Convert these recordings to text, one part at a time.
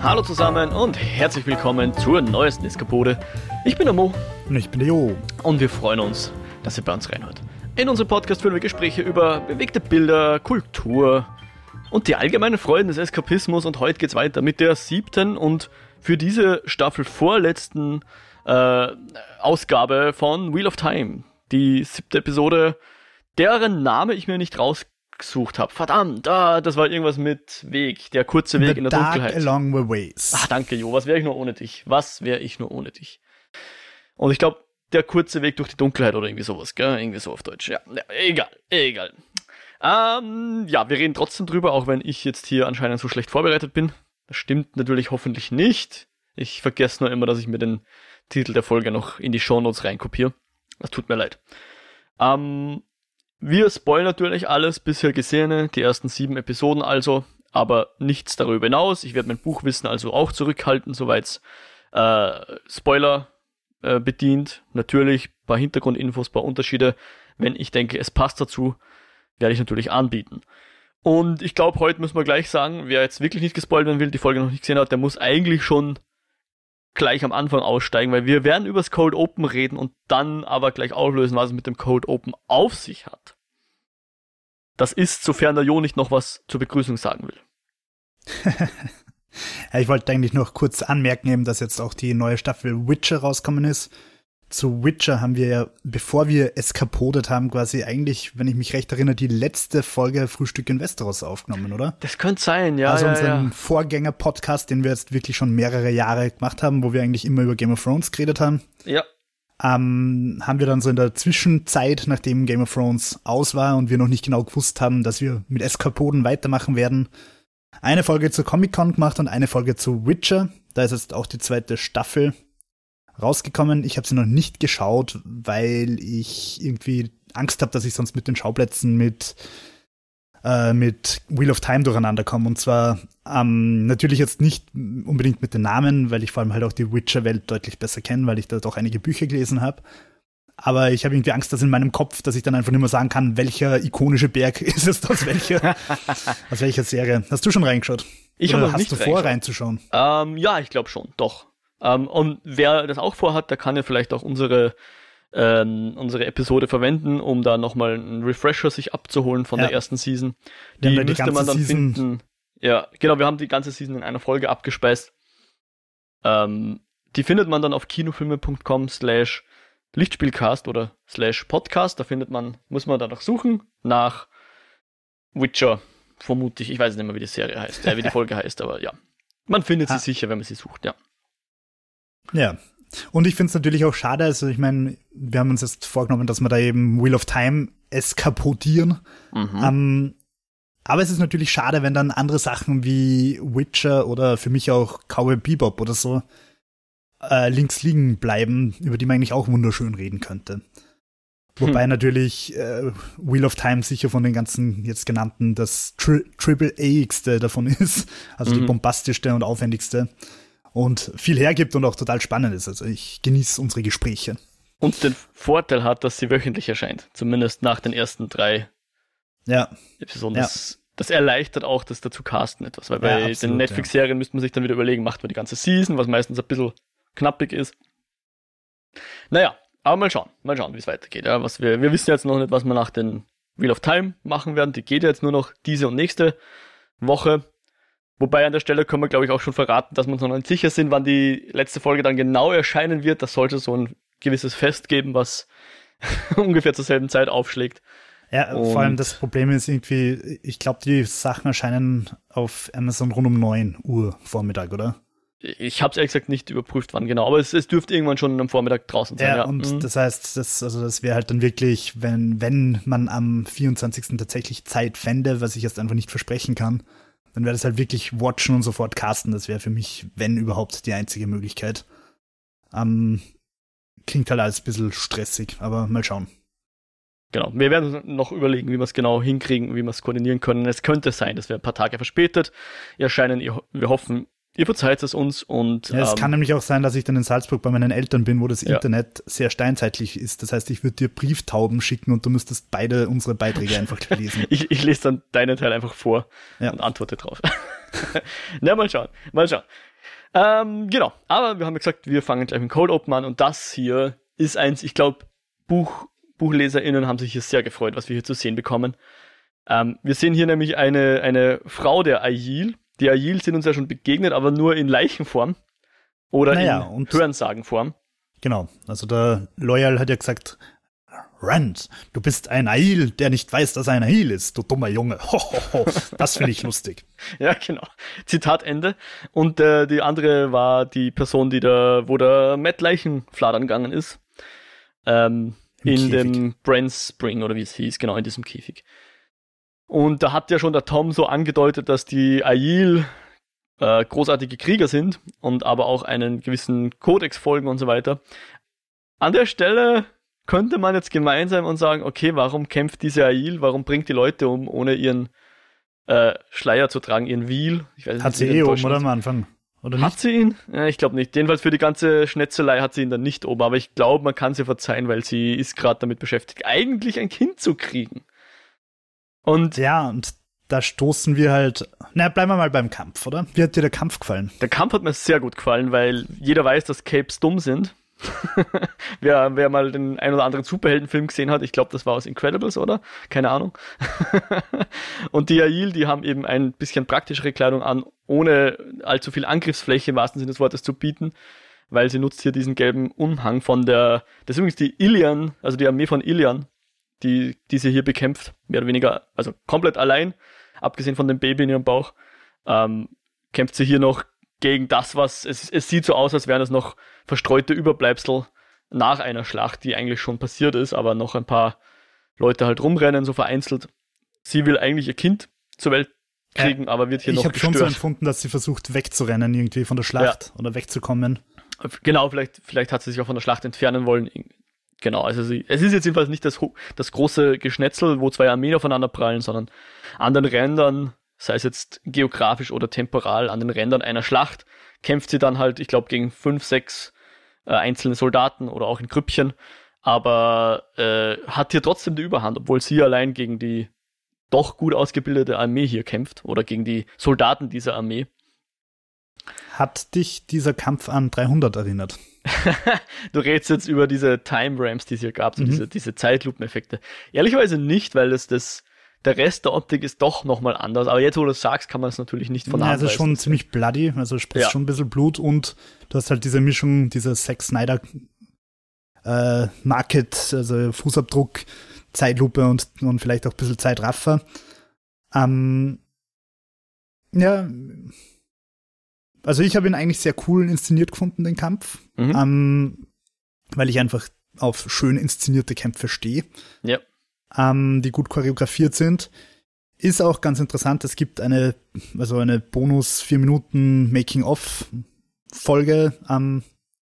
Hallo zusammen und herzlich willkommen zur neuesten Eskapode. Ich bin der Mo. Und ich bin der Jo. Und wir freuen uns, dass ihr bei uns reinhört. In unserem Podcast führen wir Gespräche über bewegte Bilder, Kultur und die allgemeinen Freuden des Eskapismus. Und heute geht's weiter mit der 7. und für diese Staffel vorletzten Ausgabe von Wheel of Time. Die 7. Episode, deren Name ich mir nicht rausgesucht habe. Verdammt, das war irgendwas mit Weg, der kurze Weg in der Dunkelheit. Dark along the ways. Ach, danke, Jo, was wäre ich nur ohne dich? Und ich glaube, der kurze Weg durch die Dunkelheit oder irgendwie sowas, gell? Irgendwie so auf Deutsch. Ja, egal. Ja, wir reden trotzdem drüber, auch wenn ich jetzt hier anscheinend so schlecht vorbereitet bin. Das stimmt natürlich hoffentlich nicht. Ich vergesse nur immer, dass ich mir den Titel der Folge noch in die Shownotes reinkopiere. Das tut mir leid. Wir spoilern natürlich alles bisher Gesehene, die ersten 7 Episoden also, aber nichts darüber hinaus. Ich werde mein Buchwissen also auch zurückhalten, soweit Spoiler bedient. Natürlich ein paar Hintergrundinfos, ein paar Unterschiede. Wenn ich denke, es passt dazu, werde ich natürlich anbieten. Und ich glaube, heute müssen wir gleich sagen, wer jetzt wirklich nicht gespoilt werden will, die Folge noch nicht gesehen hat, der muss eigentlich schon gleich am Anfang aussteigen, weil wir werden über das Cold Open reden und dann aber gleich auflösen, was es mit dem Cold Open auf sich hat. Das ist, sofern der Jo nicht noch was zur Begrüßung sagen will. Ja, ich wollte eigentlich noch kurz anmerken, eben, dass jetzt auch die neue Staffel Witcher rausgekommen ist. Zu Witcher haben wir ja, bevor wir eskapodet haben, quasi eigentlich, wenn ich mich recht erinnere, die letzte Folge Frühstück in Westeros aufgenommen, oder? Das könnte sein, ja. Also unseren Vorgänger-Podcast, den wir jetzt wirklich schon mehrere Jahre gemacht haben, wo wir eigentlich immer über Game of Thrones geredet haben. Ja. Haben wir dann so in der Zwischenzeit, nachdem Game of Thrones aus war und wir noch nicht genau gewusst haben, dass wir mit Eskapoden weitermachen werden, eine Folge zu Comic-Con gemacht und eine Folge zu Witcher. Da ist jetzt auch die zweite Staffel rausgekommen. Ich habe sie noch nicht geschaut, weil ich irgendwie Angst habe, dass ich sonst mit den Schauplätzen mit Wheel of Time durcheinander komme. Und zwar natürlich jetzt nicht unbedingt mit den Namen, weil ich vor allem halt auch die Witcher-Welt deutlich besser kenne, weil ich da doch einige Bücher gelesen habe. Aber ich habe irgendwie Angst, dass in meinem Kopf, dass ich dann einfach nicht mehr sagen kann, welcher ikonische Berg ist es aus welcher Serie. Hast du schon reingeschaut? Ich habe noch nicht reingeschaut. Hast du vor, reinzuschauen? Ja, ich glaube schon, doch. Und wer das auch vorhat, der kann ja vielleicht auch unsere Episode verwenden, um da nochmal einen Refresher sich abzuholen von der ersten Season. Die müsste man dann finden. Ja, genau, wir haben die ganze Season in einer Folge abgespeist. Die findet man dann auf kinofilme.com/Lichtspielcast oder /Podcast. Da findet man, muss man danach suchen, nach Witcher, vermute ich. Ich weiß nicht mehr, wie die Serie heißt, wie die Folge heißt, aber ja. Man findet sie sicher, wenn man sie sucht, ja. Ja, und ich finde es natürlich auch schade, also ich meine, wir haben uns jetzt vorgenommen, dass wir da eben Wheel of Time eskapodieren, aber es ist natürlich schade, wenn dann andere Sachen wie Witcher oder für mich auch Cowboy Bebop oder so links liegen bleiben, über die man eigentlich auch wunderschön reden könnte. Wobei natürlich Wheel of Time sicher von den ganzen jetzt genannten das Triple-A-igste davon ist, also die bombastischste und aufwendigste. Und viel hergibt und auch total spannend ist. Also ich genieße unsere Gespräche. Und den Vorteil hat, dass sie wöchentlich erscheint. Zumindest nach den ersten 3 Episoden. Ja. Das erleichtert auch das dazu Casten etwas. Weil bei absolut, den Netflix-Serien müsste man sich dann wieder überlegen, macht man die ganze Season, was meistens ein bisschen knappig ist. Naja, aber mal schauen, wie es weitergeht. Ja, wir wissen jetzt noch nicht, was wir nach den Wheel of Time machen werden. Die geht ja jetzt nur noch diese und nächste Woche. Wobei an der Stelle können wir, glaube ich, auch schon verraten, dass wir uns noch nicht sicher sind, wann die letzte Folge dann genau erscheinen wird. Das sollte so ein gewisses Fest geben, was ungefähr zur selben Zeit aufschlägt. Ja, und vor allem das Problem ist irgendwie, ich glaube, die Sachen erscheinen auf Amazon rund um 9 Uhr Vormittag, oder? Ich habe es ehrlich gesagt nicht überprüft, wann genau, aber es dürfte irgendwann schon am Vormittag draußen sein. Ja, und das heißt, das wäre halt dann wirklich, wenn man am 24. tatsächlich Zeit fände, was ich jetzt einfach nicht versprechen kann, dann wäre das halt wirklich watchen und sofort casten. Das wäre für mich, wenn überhaupt, die einzige Möglichkeit. Klingt halt alles ein bisschen stressig, aber mal schauen. Genau, wir werden noch überlegen, wie wir es genau hinkriegen, wie wir es koordinieren können. Es könnte sein, dass wir ein paar Tage verspätet erscheinen. Wir hoffen, ihr verzeiht es uns. Und ja, es kann nämlich auch sein, dass ich dann in Salzburg bei meinen Eltern bin, wo das Internet sehr steinzeitlich ist. Das heißt, ich würde dir Brieftauben schicken und du müsstest beide unsere Beiträge einfach lesen. Ich lese dann deinen Teil einfach vor und antworte drauf. Na, mal schauen. Genau, aber wir haben ja gesagt, wir fangen gleich mit Cold Open an und das hier ist eins, ich glaube, BuchleserInnen haben sich hier sehr gefreut, was wir hier zu sehen bekommen. Wir sehen hier nämlich eine Frau der Aiel. Die Aiel sind uns ja schon begegnet, aber nur in Leichenform oder in Hörensagenform. Genau, also der Loyal hat ja gesagt, Rand, du bist ein Aiel, der nicht weiß, dass er ein Aiel ist, du dummer Junge. Ho, ho, ho. Das finde ich lustig. Ja, genau. Zitat Ende. Und die andere war die Person, wo der Matt Leichen fladern gegangen ist. In dem Brand Spring, oder wie es hieß, genau, in diesem Käfig. Und da hat ja schon der Tom so angedeutet, dass die Aiel großartige Krieger sind und aber auch einen gewissen Kodex folgen und so weiter. An der Stelle könnte man jetzt gemeinsam und sagen, okay, warum kämpft diese Aiel, warum bringt die Leute um, ohne ihren Schleier zu tragen, ihren Wheel? Ich weiß nicht, hat sie oben, oder am Anfang? Oder nicht? Hat sie ihn? Ja, ich glaube nicht. Jedenfalls für die ganze Schnetzelei hat sie ihn dann nicht oben, aber ich glaube, man kann sie verzeihen, weil sie ist gerade damit beschäftigt, eigentlich ein Kind zu kriegen. Und ja, und da stoßen wir halt, bleiben wir mal beim Kampf, oder? Wie hat dir der Kampf gefallen? Der Kampf hat mir sehr gut gefallen, weil jeder weiß, dass Capes dumm sind. Wer mal den ein oder anderen Superheldenfilm gesehen hat, ich glaube, das war aus Incredibles, oder? Keine Ahnung. Und die Aiel, die haben eben ein bisschen praktischere Kleidung an, ohne allzu viel Angriffsfläche im wahrsten Sinne des Wortes zu bieten, weil sie nutzt hier diesen gelben Umhang von das ist übrigens die Illian, also die Armee von Illian, die sie hier bekämpft, mehr oder weniger, also komplett allein, abgesehen von dem Baby in ihrem Bauch, kämpft sie hier noch gegen das, was es sieht so aus, als wären es noch verstreute Überbleibsel nach einer Schlacht, die eigentlich schon passiert ist, aber noch ein paar Leute halt rumrennen, so vereinzelt. Sie will eigentlich ihr Kind zur Welt kriegen, aber wird hier noch gestört. Ich habe schon so empfunden, dass sie versucht wegzurennen irgendwie von der Schlacht oder wegzukommen. Genau, vielleicht hat sie sich auch von der Schlacht entfernen wollen. Genau, also es ist jetzt jedenfalls nicht das große Geschnetzel, wo zwei Armeen aufeinander prallen, sondern an den Rändern, sei es jetzt geografisch oder temporal, an den Rändern einer Schlacht, kämpft sie dann halt, ich glaube, gegen 5, 6 einzelne Soldaten oder auch in Grüppchen, aber hat hier trotzdem die Überhand, obwohl sie allein gegen die doch gut ausgebildete Armee hier kämpft oder gegen die Soldaten dieser Armee. Hat dich dieser Kampf an 300 erinnert? Du redest jetzt über diese Time-Ramps, die es hier gab, so diese Zeitlupeneffekte. Ehrlicherweise nicht, weil der Rest der Optik ist doch nochmal anders. Aber jetzt, wo du es sagst, kann man es natürlich nicht von anweisen. Also schon ziemlich bloody, also sprich schon ein bisschen Blut und du hast halt diese Mischung, dieser Zack Snyder Market, also Fußabdruck, Zeitlupe und vielleicht auch ein bisschen Zeitraffer. Also ich habe ihn eigentlich sehr cool inszeniert gefunden, den Kampf, weil ich einfach auf schön inszenierte Kämpfe stehe, die gut choreografiert sind. Ist auch ganz interessant, es gibt eine Bonus 4 Minuten Making-of-Folge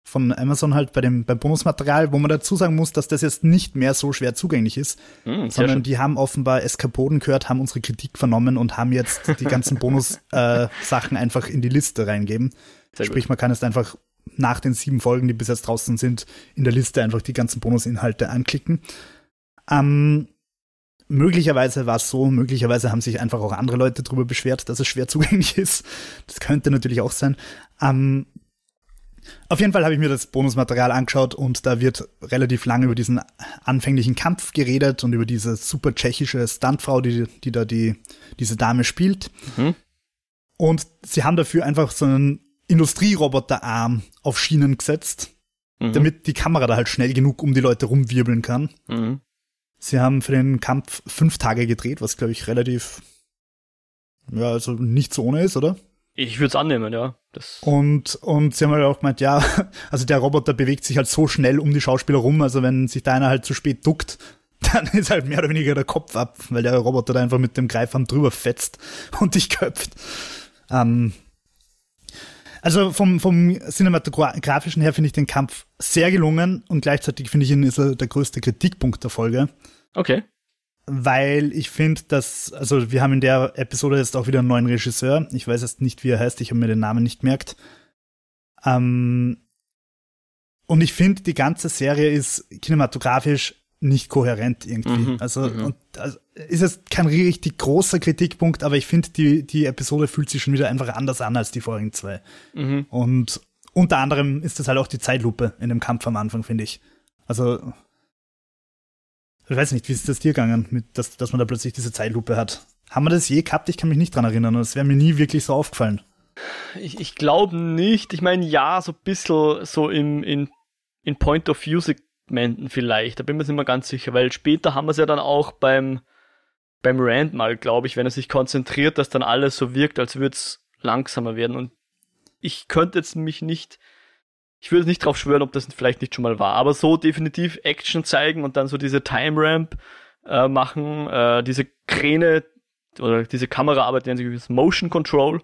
von Amazon halt beim Bonusmaterial, wo man dazu sagen muss, dass das jetzt nicht mehr so schwer zugänglich ist, sondern die haben offenbar Eskapoden gehört, haben unsere Kritik vernommen und haben jetzt die ganzen Bonus-Sachen einfach in die Liste reingeben. Sprich, man kann jetzt einfach nach den 7 Folgen, die bis jetzt draußen sind, in der Liste einfach die ganzen Bonusinhalte anklicken. Möglicherweise war es so, möglicherweise haben sich einfach auch andere Leute darüber beschwert, dass es schwer zugänglich ist. Das könnte natürlich auch sein. Auf jeden Fall habe ich mir das Bonusmaterial angeschaut und da wird relativ lange über diesen anfänglichen Kampf geredet und über diese super tschechische Stuntfrau, die da diese Dame spielt. Und sie haben dafür einfach so einen Industrieroboterarm auf Schienen gesetzt, damit die Kamera da halt schnell genug um die Leute rumwirbeln kann. Sie haben für den Kampf 5 Tage gedreht, was glaube ich relativ, also nicht so ohne ist, oder? Ich würde es annehmen, ja. Das und sie haben halt auch gemeint, also der Roboter bewegt sich halt so schnell um die Schauspieler rum, also wenn sich da einer halt zu spät duckt, dann ist halt mehr oder weniger der Kopf ab, weil der Roboter da einfach mit dem Greifarm drüber fetzt und dich köpft. Also vom Cinematografischen her finde ich den Kampf sehr gelungen und gleichzeitig finde ich ihn ist er der größte Kritikpunkt der Folge. Okay. Weil ich finde, also wir haben in der Episode jetzt auch wieder einen neuen Regisseur. Ich weiß jetzt nicht, wie er heißt. Ich habe mir den Namen nicht gemerkt. Und ich finde, die ganze Serie ist kinematografisch nicht kohärent irgendwie. Und ist jetzt kein richtig großer Kritikpunkt, aber ich finde, die Episode fühlt sich schon wieder einfach anders an als die vorigen zwei. Und unter anderem ist das halt auch die Zeitlupe in dem Kampf am Anfang, finde ich. Also, ich weiß nicht, wie ist das dir gegangen, dass man da plötzlich diese Zeitlupe hat? Haben wir das je gehabt? Ich kann mich nicht dran erinnern. Das wäre mir nie wirklich so aufgefallen. Ich glaube nicht. Ich meine, ja, so ein bisschen so in Point-of-View-Segmenten vielleicht. Da bin ich mir nicht mehr ganz sicher, weil später haben wir es ja dann auch beim Rand mal, glaube ich, wenn er sich konzentriert, dass dann alles so wirkt, als würde es langsamer werden. Und ich würde nicht drauf schwören, ob das vielleicht nicht schon mal war, aber so definitiv Action zeigen und dann so diese Time-Ramp machen, diese Kräne oder diese Kameraarbeit, nennt sich Motion Control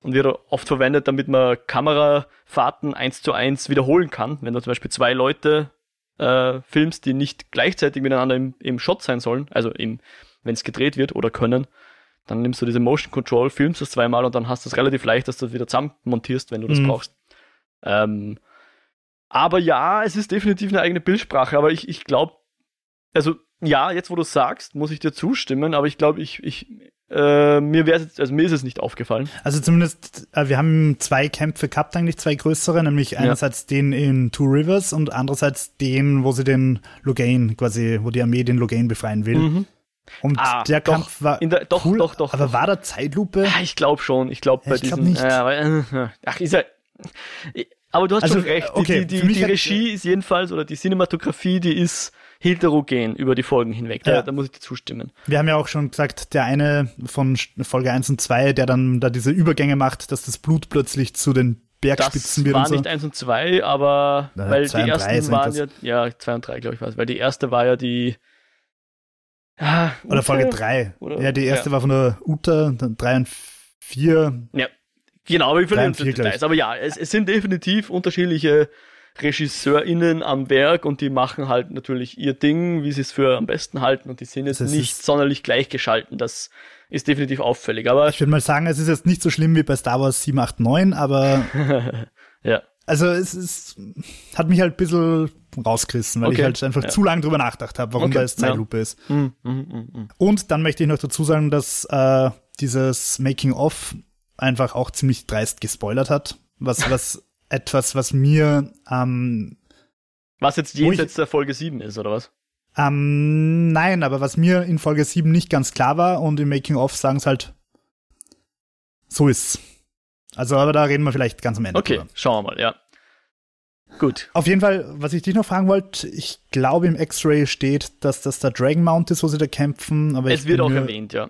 und wird oft verwendet, damit man Kamerafahrten 1:1 wiederholen kann. Wenn du zum Beispiel zwei Leute filmst, die nicht gleichzeitig miteinander im Shot sein sollen, also wenn es gedreht wird oder können, dann nimmst du diese Motion Control, filmst das zweimal und dann hast du es relativ leicht, dass du das wieder zusammen montierst, wenn du das brauchst. Aber ja, es ist definitiv eine eigene Bildsprache, aber ich glaube, also ja, jetzt wo du es sagst, muss ich dir zustimmen, aber ich glaube, mir ist es nicht aufgefallen. Also zumindest, wir haben zwei Kämpfe gehabt, eigentlich zwei größere, nämlich einerseits den in Two Rivers und andererseits den, wo sie den Logain quasi, wo die Armee den Logain befreien will. Und der Kampf war cool, doch. Aber war da Zeitlupe? Ja, ich glaube schon. Ich glaube nicht. Aber du hast schon recht. Okay, die Regie ist jedenfalls, oder die Cinematografie, die ist heterogen über die Folgen hinweg. Da muss ich dir zustimmen. Wir haben ja auch schon gesagt, der eine von Folge 1 und 2, der dann da diese Übergänge macht, dass das Blut plötzlich zu den Bergspitzen wird und so. Das war nicht 1 und 2, aber weil die ersten waren ja 2 und 3, glaube ich, war es. Weil die erste war ja die oder Folge 3. Ja, die erste war von der Uta, dann 3 und 4. Ja. Genau, aber ich verliere uns Details. Aber ja, es sind definitiv unterschiedliche RegisseurInnen am Werk und die machen halt natürlich ihr Ding, wie sie es für am besten halten und die sind jetzt nicht sonderlich gleichgeschalten. Das ist definitiv auffällig. Aber ich würde mal sagen, es ist jetzt nicht so schlimm wie bei Star Wars 7, 8, 9, aber ja. Also hat mich halt ein bisschen rausgerissen, weil ich halt einfach zu lange drüber nachgedacht habe, warum da jetzt Zeitlupe ist. Und dann möchte ich noch dazu sagen, dass dieses Making-of einfach auch ziemlich dreist gespoilert hat, was mir was jetzt jenseits der Folge 7 ist, oder was? Nein, aber was mir in Folge 7 nicht ganz klar war und im Making-of sagen es halt, so ist's. Also, aber da reden wir vielleicht ganz am Ende drüber. Okay, schauen wir mal, ja. Gut. Auf jeden Fall, was ich dich noch fragen wollte, ich glaube im X-Ray steht, dass das der Dragon Mount ist, wo sie da kämpfen. Aber es wird auch erwähnt, ja.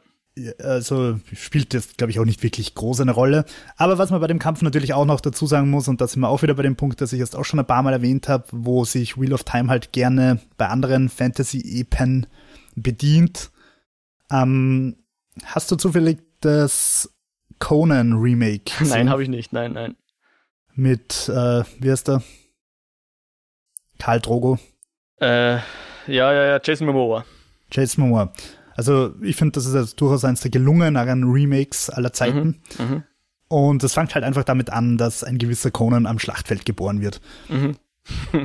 Also spielt das, glaube ich, auch nicht wirklich groß eine Rolle. Aber was man bei dem Kampf natürlich auch noch dazu sagen muss, und da sind wir auch wieder bei dem Punkt, dass ich jetzt auch schon ein paar Mal erwähnt habe, wo sich Wheel of Time halt gerne bei anderen Fantasy-Epen bedient. Hast du zufällig das Conan-Remake gesehen? Nein, habe ich nicht. Nein. Mit, wie heißt der? Khal Drogo. Jason Momoa. Also ich finde, das ist also durchaus eines der gelungeneren Remakes aller Zeiten. Und es fängt halt einfach damit an, dass ein gewisser Conan am Schlachtfeld geboren wird.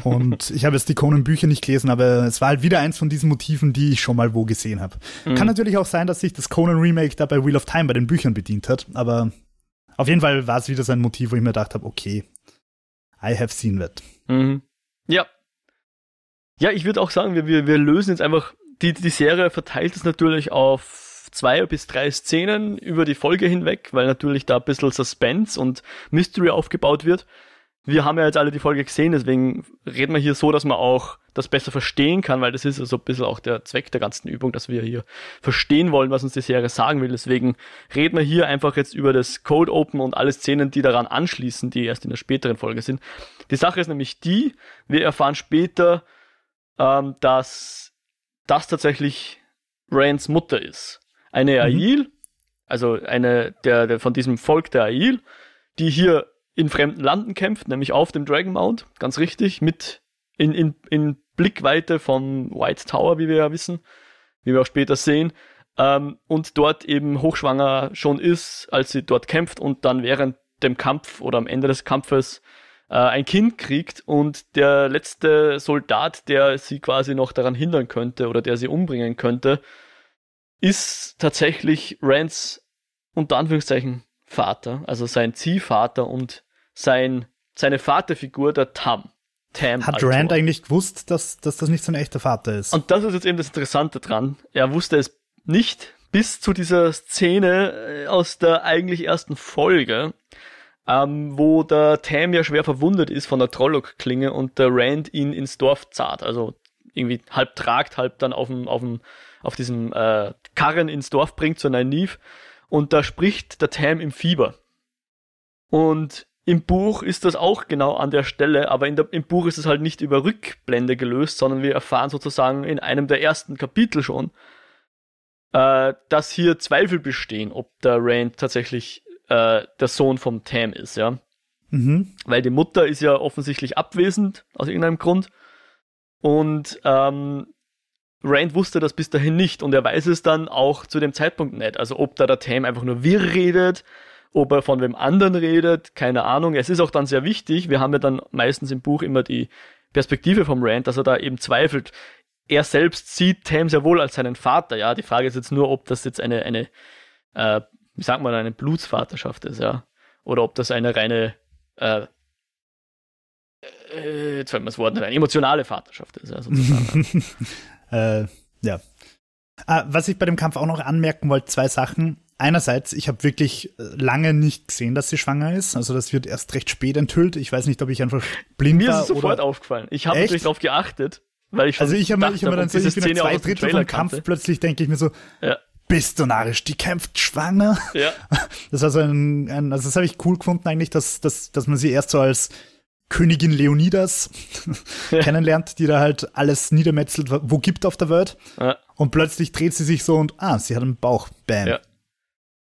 Und ich habe jetzt die Conan-Bücher nicht gelesen, aber es war halt wieder eins von diesen Motiven, die ich schon mal wo gesehen habe. Kann natürlich auch sein, dass sich das Conan-Remake da bei Wheel of Time bei den Büchern bedient hat, aber auf jeden Fall war es wieder so ein Motiv, wo ich mir gedacht habe, okay, I have seen that. Ja. Ja, ich würde auch sagen, wir lösen jetzt einfach. Die Serie verteilt es natürlich auf 2 bis 3 Szenen über die Folge hinweg, weil natürlich da ein bisschen Suspense und Mystery aufgebaut wird. Wir haben ja jetzt alle die Folge gesehen, deswegen reden wir hier so, dass man auch das besser verstehen kann, weil das ist also ein bisschen auch der Zweck der ganzen Übung, dass wir hier verstehen wollen, was uns die Serie sagen will. Deswegen reden wir hier einfach jetzt über das Code Open und alle Szenen, die daran anschließen, die erst in der späteren Folge sind. Die Sache ist nämlich die, wir erfahren später, dass das tatsächlich Rands Mutter ist. Eine Aiel, also eine der von diesem Volk der Aiel, die hier in fremden Landen kämpft, nämlich auf dem Dragon Mount, ganz richtig, mit in Blickweite von White Tower, wie wir ja wissen, wie wir auch später sehen, und dort eben hochschwanger schon ist, als sie dort kämpft und dann während dem Kampf oder am Ende des Kampfes ein Kind kriegt und der letzte Soldat, der sie quasi noch daran hindern könnte oder der sie umbringen könnte, ist tatsächlich Rands unter Anführungszeichen Vater, also sein Ziehvater und seine Vaterfigur, der Tam. Hat Rand eigentlich gewusst, dass das nicht sein echter Vater ist? Und das ist jetzt eben das Interessante dran. Er wusste es nicht bis zu dieser Szene aus der eigentlich ersten Folge, wo der Tam ja schwer verwundet ist von der Trollok-Klinge und der Rand ihn ins Dorf zahlt. Also irgendwie halb tragt, halb dann auf diesem Karren ins Dorf bringt, zu Nynaeve. Und da spricht der Tam im Fieber. Und im Buch ist das auch genau an der Stelle, aber im Buch ist es halt nicht über Rückblende gelöst, sondern wir erfahren sozusagen in einem der ersten Kapitel schon, dass hier Zweifel bestehen, ob der Rand tatsächlich der Sohn vom Tam ist, ja. Mhm. Weil die Mutter ist ja offensichtlich abwesend, aus irgendeinem Grund. Und Rand wusste das bis dahin nicht und er weiß es dann auch zu dem Zeitpunkt nicht. Also ob da der Tam einfach nur wirr redet, ob er von wem anderen redet, keine Ahnung. Es ist auch dann sehr wichtig, wir haben ja dann meistens im Buch immer die Perspektive vom Rand, dass er da eben zweifelt. Er selbst sieht Tam sehr wohl als seinen Vater, ja. Die Frage ist jetzt nur, ob das jetzt eine Blutsvaterschaft ist, ja. Oder ob das eine reine, jetzt fällt mir das Wort nicht ein, emotionale Vaterschaft ist, ja, sozusagen. Ja. Was ich bei dem Kampf auch noch anmerken wollte, zwei Sachen. Einerseits, ich habe wirklich lange nicht gesehen, dass sie schwanger ist. Also das wird erst recht spät enthüllt. Ich weiß nicht, ob ich einfach blind war. Mir ist es sofort aufgefallen. Ich habe natürlich drauf geachtet, weil ich schon ich habe mir dann diese Szene zwei Drittel vom Kampf plötzlich denke ich mir so, ja. Bist du narrisch, die kämpft schwanger. Ja. Das war so also das habe ich cool gefunden eigentlich, dass man sie erst so als Königin Leonidas kennenlernt, die da halt alles niedermetzelt, wo gibt auf der Welt. Ja. Und plötzlich dreht sie sich so und sie hat einen Bauch. Bam. Ja.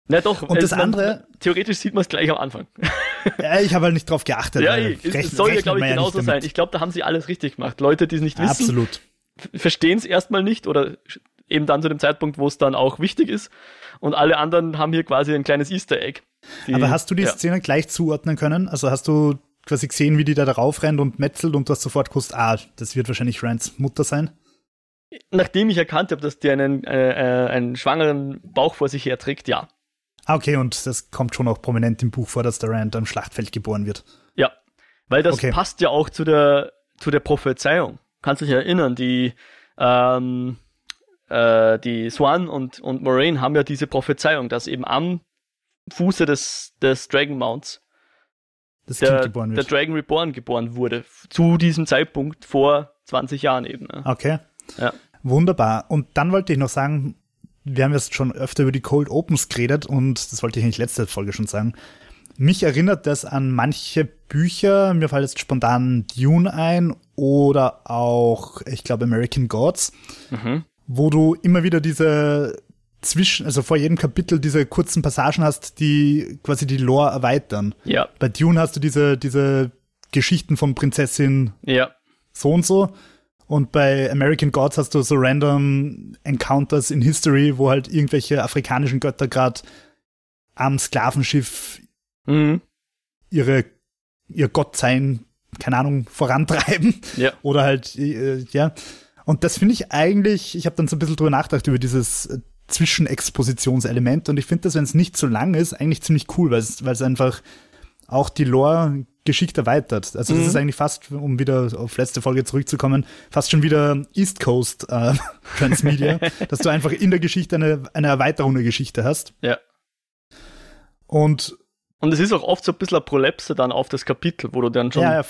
Na doch. Und das andere... Theoretisch sieht man es gleich am Anfang. Ja, ich habe halt nicht drauf geachtet. Ja, es soll ja, glaube ich, genauso sein. Ich glaube, da haben sie alles richtig gemacht. Leute, die es nicht wissen, absolut. Verstehen es erstmal nicht oder eben dann zu dem Zeitpunkt, wo es dann auch wichtig ist. Und alle anderen haben hier quasi ein kleines Easter Egg. Aber hast du die Szene gleich zuordnen können? Also hast du quasi gesehen, wie die da drauf rennt und metzelt und du hast sofort gewusst, das wird wahrscheinlich Rands Mutter sein? Nachdem ich erkannt habe, dass die einen schwangeren Bauch vor sich herträgt, ja. Okay, und das kommt schon auch prominent im Buch vor, dass der Rand am Schlachtfeld geboren wird. Ja, weil das passt ja auch zu der Prophezeiung. Kannst du dich erinnern, die Swan und Moraine haben ja diese Prophezeiung, dass eben am Fuße des Dragon Mounts der Dragon Reborn geboren wurde. Zu diesem Zeitpunkt vor 20 Jahren eben. Ja. Okay, ja. Wunderbar. Und dann wollte ich noch sagen, wir haben jetzt schon öfter über die Cold Opens geredet und das wollte ich eigentlich letzte Folge schon sagen. Mich erinnert das an manche Bücher, mir fällt jetzt spontan Dune ein oder auch, ich glaube, American Gods, wo du immer wieder diese also vor jedem Kapitel diese kurzen Passagen hast, die quasi die Lore erweitern. Ja. Bei Dune hast du diese Geschichten von Prinzessin so und so. Und bei American Gods hast du so random Encounters in History, wo halt irgendwelche afrikanischen Götter gerade am Sklavenschiff ihr Gottsein, keine Ahnung, vorantreiben. Ja. Oder halt, ja. Und das finde ich eigentlich, ich habe dann so ein bisschen drüber nachgedacht, über dieses Zwischenexpositionselement. Und ich finde das, wenn es nicht so lang ist, eigentlich ziemlich cool, weil es einfach auch die Lore-Geschichte erweitert. Also das ist eigentlich fast, um wieder auf letzte Folge zurückzukommen, fast schon wieder East Coast Transmedia, dass du einfach in der Geschichte eine Erweiterung der Geschichte hast. Ja. Und es ist auch oft so ein bisschen eine Prolepse dann auf das Kapitel, wo du dann schon ein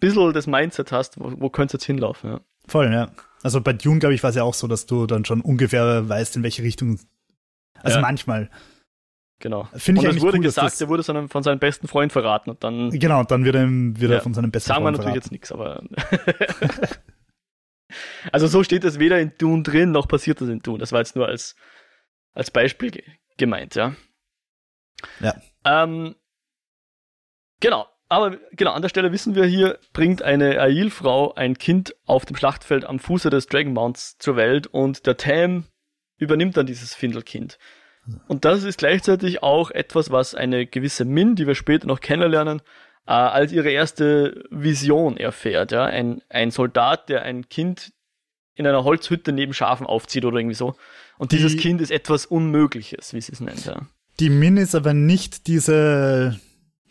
bisschen das Mindset hast, wo könnte es jetzt hinlaufen. Ja. Voll, ja. Also bei Dune, glaube ich, war es ja auch so, dass du dann schon ungefähr weißt, in welche Richtung. Also manchmal. Genau. Finde ich eigentlich cool, gesagt, er wurde von seinem besten Freund verraten und dann. Genau, dann wird er von seinem besten Freund verraten. Sagen wir natürlich jetzt nichts, aber. Also so steht das weder in Dune drin, noch passiert das in Dune. Das war jetzt nur als Beispiel gemeint, ja. Ja. Genau. Aber genau, an der Stelle wissen wir hier, bringt eine Aiel-Frau ein Kind auf dem Schlachtfeld am Fuße des Dragon Mounts zur Welt und der Tam übernimmt dann dieses Findelkind. Und das ist gleichzeitig auch etwas, was eine gewisse Min, die wir später noch kennenlernen, als ihre erste Vision erfährt. Ja? Ein Soldat, der ein Kind in einer Holzhütte neben Schafen aufzieht oder irgendwie so. Und dieses Kind ist etwas Unmögliches, wie sie es nennt. Ja. Die Min ist aber nicht diese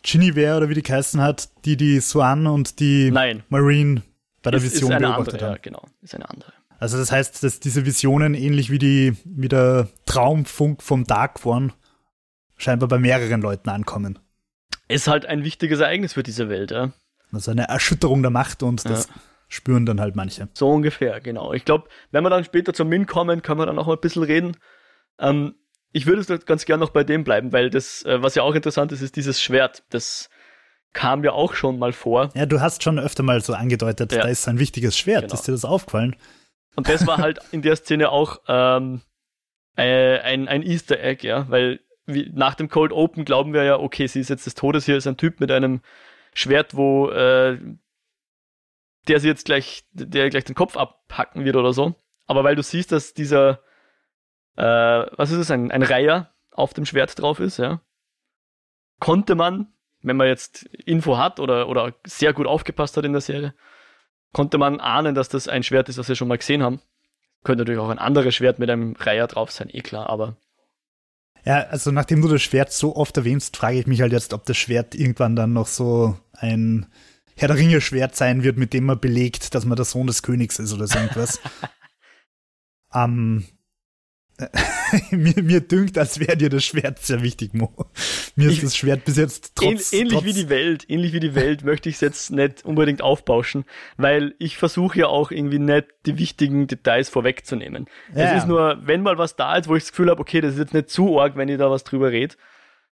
Ginivere oder wie die geheißen hat, die Swan und die Marine bei der Vision beobachtet haben. Ja, genau, ist eine andere. Also das heißt, dass diese Visionen ähnlich wie der Traumfunk vom Dark One scheinbar bei mehreren Leuten ankommen. Ist halt ein wichtiges Ereignis für diese Welt, ja. Also eine Erschütterung der Macht und das spüren dann halt manche. So ungefähr, genau. Ich glaube, wenn wir dann später zur Min kommen, können wir dann auch mal ein bisschen reden. Ich würde es ganz gerne noch bei dem bleiben, weil das, was ja auch interessant ist, ist dieses Schwert. Das kam ja auch schon mal vor. Ja, du hast schon öfter mal so angedeutet, da ist ein wichtiges Schwert. Genau. Ist dir das aufgefallen? Und das war halt in der Szene auch ein Easter Egg, ja, weil nach dem Cold Open glauben wir ja, okay, sie ist jetzt des Todes, hier ist ein Typ mit einem Schwert, wo der gleich den Kopf abhacken wird oder so. Aber weil du siehst, dass dieser, ein Reiher auf dem Schwert drauf ist, ja, konnte man, wenn man jetzt Info hat oder sehr gut aufgepasst hat in der Serie, konnte man ahnen, dass das ein Schwert ist, was wir schon mal gesehen haben. Könnte natürlich auch ein anderes Schwert mit einem Reiher drauf sein, klar, aber... Ja, also nachdem du das Schwert so oft erwähnst, frage ich mich halt jetzt, ob das Schwert irgendwann dann noch so ein Herr-der-Ringe-Schwert sein wird, mit dem man belegt, dass man der Sohn des Königs ist oder so irgendwas. Mir dünkt, als wäre dir das Schwert sehr wichtig, Mo. Mir ist das Schwert bis jetzt ähnlich wie die Welt möchte ich es jetzt nicht unbedingt aufbauschen, weil ich versuche ja auch irgendwie nicht die wichtigen Details vorwegzunehmen. Ja. Es ist nur, wenn mal was da ist, wo ich das Gefühl habe, okay, das ist jetzt nicht zu arg, wenn ich da was drüber rede,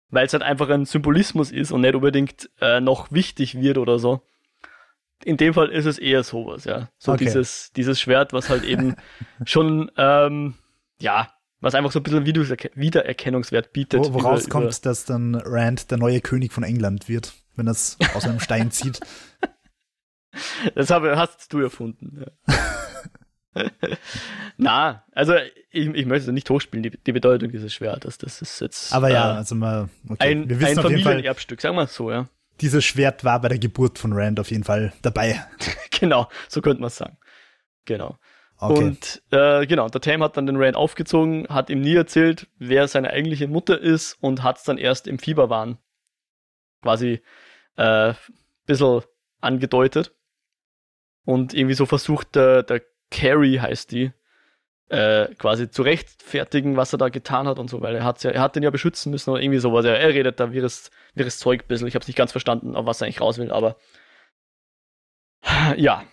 weil es halt einfach ein Symbolismus ist und nicht unbedingt noch wichtig wird oder so. In dem Fall ist es eher sowas, ja. So okay. Dieses Schwert, was halt eben schon was einfach so ein bisschen Wiedererkennungswert bietet. Woraus kommt, dass dann Rand der neue König von England wird, wenn er es aus einem Stein zieht? Das hast du erfunden. Ja. Na, also ich möchte nicht hochspielen, die Bedeutung dieses Schwertes. Das ist jetzt wir wissen ein Familienerbstück, sagen wir es so, ja. Dieses Schwert war bei der Geburt von Rand auf jeden Fall dabei. Genau, so könnte man es sagen. Genau. Okay. Und der Tam hat dann den Rand aufgezogen, hat ihm nie erzählt, wer seine eigentliche Mutter ist und hat es dann erst im Fieberwahn quasi ein bisschen angedeutet. Und irgendwie so versucht der Carrie, heißt die, quasi zu rechtfertigen, was er da getan hat und so, weil er hat den ja beschützen müssen oder irgendwie sowas. Er redet da wirres Zeug ein bisschen. Ich habe es nicht ganz verstanden, auf was er eigentlich raus will, aber ja.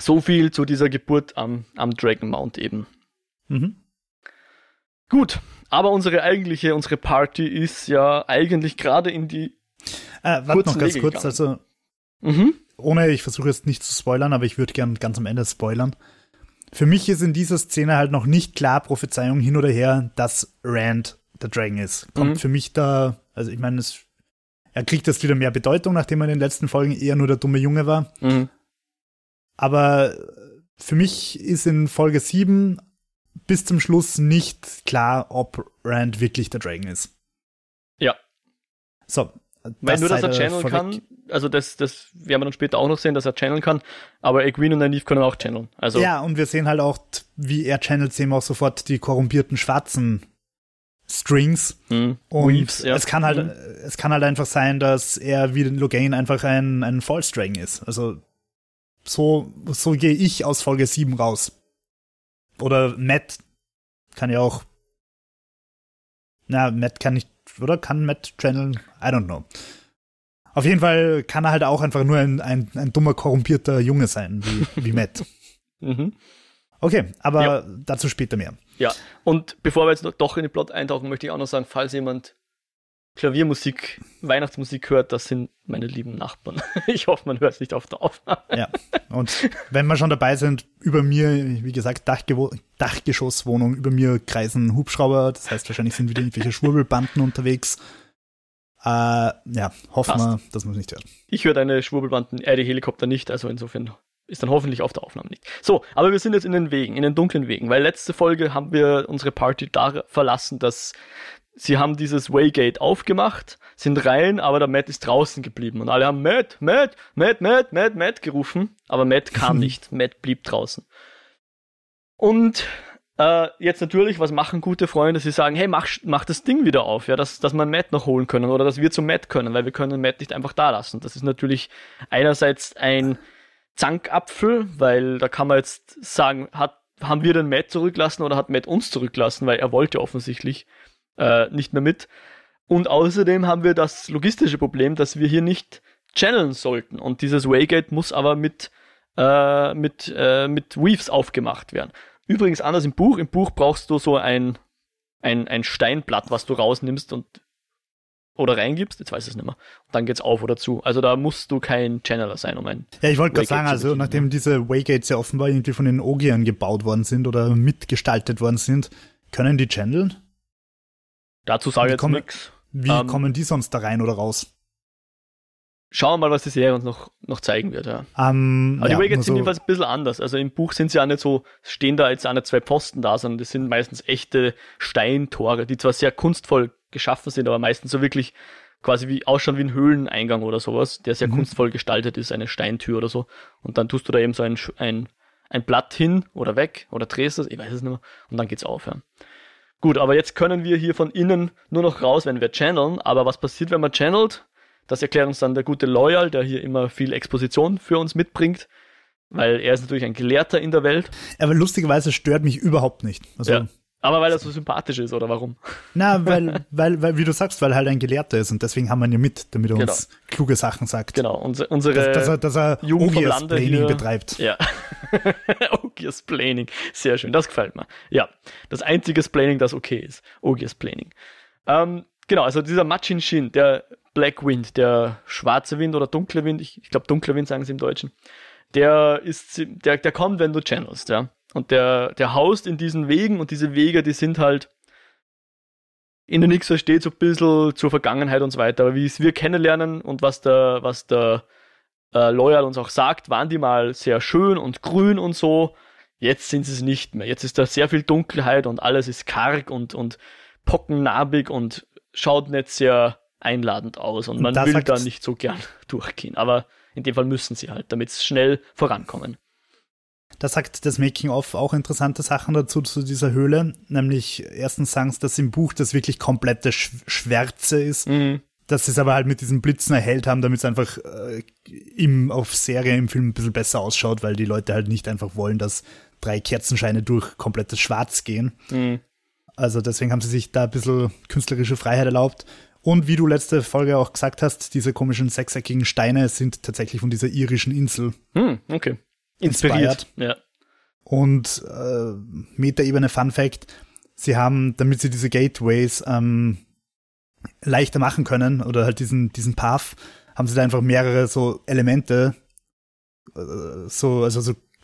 So viel zu dieser Geburt am Dragon Mount eben. Mhm. Gut, aber unsere Party ist ja eigentlich gerade in die warte noch ganz Wege kurz, gegangen. Also ich versuche jetzt nicht zu spoilern, aber ich würde gern ganz am Ende spoilern. Für mich ist in dieser Szene halt noch nicht klar, Prophezeiung hin oder her, dass Rand der Dragon ist. Kommt für mich da, also ich meine, er kriegt jetzt wieder mehr Bedeutung, nachdem er in den letzten Folgen eher nur der dumme Junge war. Mhm. Aber für mich ist in Folge 7 bis zum Schluss nicht klar, ob Rand wirklich der Dragon ist. Ja. So. Weil nur, dass er channeln kann, also das werden wir dann später auch noch sehen, dass er channeln kann, aber Egwene und Nynaeve können auch channeln. Also. Ja, und wir sehen halt auch, wie er channelt, sehen wir auch sofort die korrumpierten schwarzen Strings. Und Weaves, ja. Es kann halt einfach sein, dass er wie den Logain einfach ein False Dragon ist. Also So gehe ich aus Folge 7 raus. Oder Matt kann ja auch. Na, Matt kann nicht. Oder kann Matt channeln? I don't know. Auf jeden Fall kann er halt auch einfach nur ein dummer, korrumpierter Junge sein, wie Matt. Okay, aber dazu später mehr. Ja, und bevor wir jetzt doch in den Plot eintauchen, möchte ich auch noch sagen, falls jemand Klaviermusik, Weihnachtsmusik hört, das sind meine lieben Nachbarn. Ich hoffe, man hört es nicht auf der Aufnahme. Ja, und wenn wir schon dabei sind, über mir, wie gesagt, Dachgeschosswohnung, über mir kreisen Hubschrauber, das heißt, wahrscheinlich sind wieder irgendwelche Schwurbelbanden unterwegs. Hoffen wir, dass man es nicht hört. Ich höre deine Schwurbelbanden, die Helikopter nicht, also insofern ist dann hoffentlich auf der Aufnahme nicht. So, aber wir sind jetzt in den dunklen Wegen, weil letzte Folge haben wir unsere Party da verlassen, dass sie haben dieses Waygate aufgemacht, sind rein, aber der Matt ist draußen geblieben. Und alle haben Matt gerufen, aber Matt kam nicht. Matt blieb draußen. Und jetzt natürlich, was machen gute Freunde? Sie sagen, hey, mach das Ding wieder auf, ja, dass wir Matt noch holen können oder dass wir zum Matt können, weil wir können Matt nicht einfach da lassen. Das ist natürlich einerseits ein Zankapfel, weil da kann man jetzt sagen, haben wir den Matt zurücklassen oder hat Matt uns zurücklassen, weil er wollte offensichtlich nicht mehr mit. Und außerdem haben wir das logistische Problem, dass wir hier nicht channeln sollten. Und dieses Waygate muss aber mit Weaves aufgemacht werden. Übrigens anders im Buch. Im Buch brauchst du so ein Steinblatt, was du rausnimmst oder reingibst. Jetzt weiß ich es nicht mehr. Und dann geht's auf oder zu. Also da musst du kein Channeler sein, um ein. Ja, ich wollte gerade sagen, also nachdem diese Waygates ja offenbar irgendwie von den Ogiern gebaut worden sind oder mitgestaltet worden sind, können die channeln? Dazu sage ich jetzt nichts. Wie kommen die sonst da rein oder raus? Schauen wir mal, was die Serie uns noch zeigen wird, ja. Aber die Waygates sind jedenfalls ein bisschen anders. Also im Buch sind sie auch nicht so, stehen da jetzt auch nicht zwei Posten da, sondern das sind meistens echte Steintore, die zwar sehr kunstvoll geschaffen sind, aber meistens so wirklich quasi ausschauen wie ein Höhleneingang oder sowas, der sehr kunstvoll gestaltet ist, eine Steintür oder so. Und dann tust du da eben so ein Blatt hin oder weg oder drehst es, ich weiß es nicht mehr, und dann geht's auf, ja. Gut, aber jetzt können wir hier von innen nur noch raus, wenn wir channeln, aber was passiert, wenn man channelt? Das erklärt uns dann der gute Loyal, der hier immer viel Exposition für uns mitbringt, weil er ist natürlich ein Gelehrter in der Welt. Aber lustigerweise stört mich überhaupt nicht. Also, ja, aber weil er so sympathisch ist, oder warum? Na, weil wie du sagst, weil er halt ein Gelehrter ist und deswegen haben wir ihn ja mit, damit er uns kluge Sachen sagt. Genau, unsere dass er Ogier-Splaining betreibt. Ja, Ogier-Splaining, sehr schön, das gefällt mir. Ja, das einzige Splaining, das okay ist, Ogier-Splaining. Genau, also dieser Machin Shin, der Black Wind, der schwarze Wind oder dunkle Wind, ich glaube dunkle Wind sagen sie im Deutschen, der kommt, wenn du channelst, ja. Und der haust in diesen Wegen und diese Wege, die sind halt in der nichts versteht, so ein bisschen zur Vergangenheit und so weiter. Aber wie es wir kennenlernen und was der Loyal uns auch sagt, waren die mal sehr schön und grün und so. Jetzt sind sie es nicht mehr. Jetzt ist da sehr viel Dunkelheit und alles ist karg und pockennarbig und schaut nicht sehr einladend aus und man will da nicht so gern durchgehen, aber in dem Fall müssen sie halt, damit es schnell vorankommen. Da sagt das Making-of auch interessante Sachen dazu, zu dieser Höhle, nämlich erstens sagen sie, dass im Buch das wirklich komplette Schwärze ist, dass sie es aber halt mit diesen Blitzen erhellt haben, damit es einfach im Film ein bisschen besser ausschaut, weil die Leute halt nicht einfach wollen, dass 3 Kerzenscheine durch komplettes Schwarz gehen. Mhm. Also deswegen haben sie sich da ein bisschen künstlerische Freiheit erlaubt. Und wie du letzte Folge auch gesagt hast, diese komischen sechseckigen Steine sind tatsächlich von dieser irischen Insel inspiriert. Ja. Und Metaebene Fun Fact, sie haben, damit sie diese Gateways leichter machen können oder halt diesen Path, haben sie da einfach mehrere so Elemente, so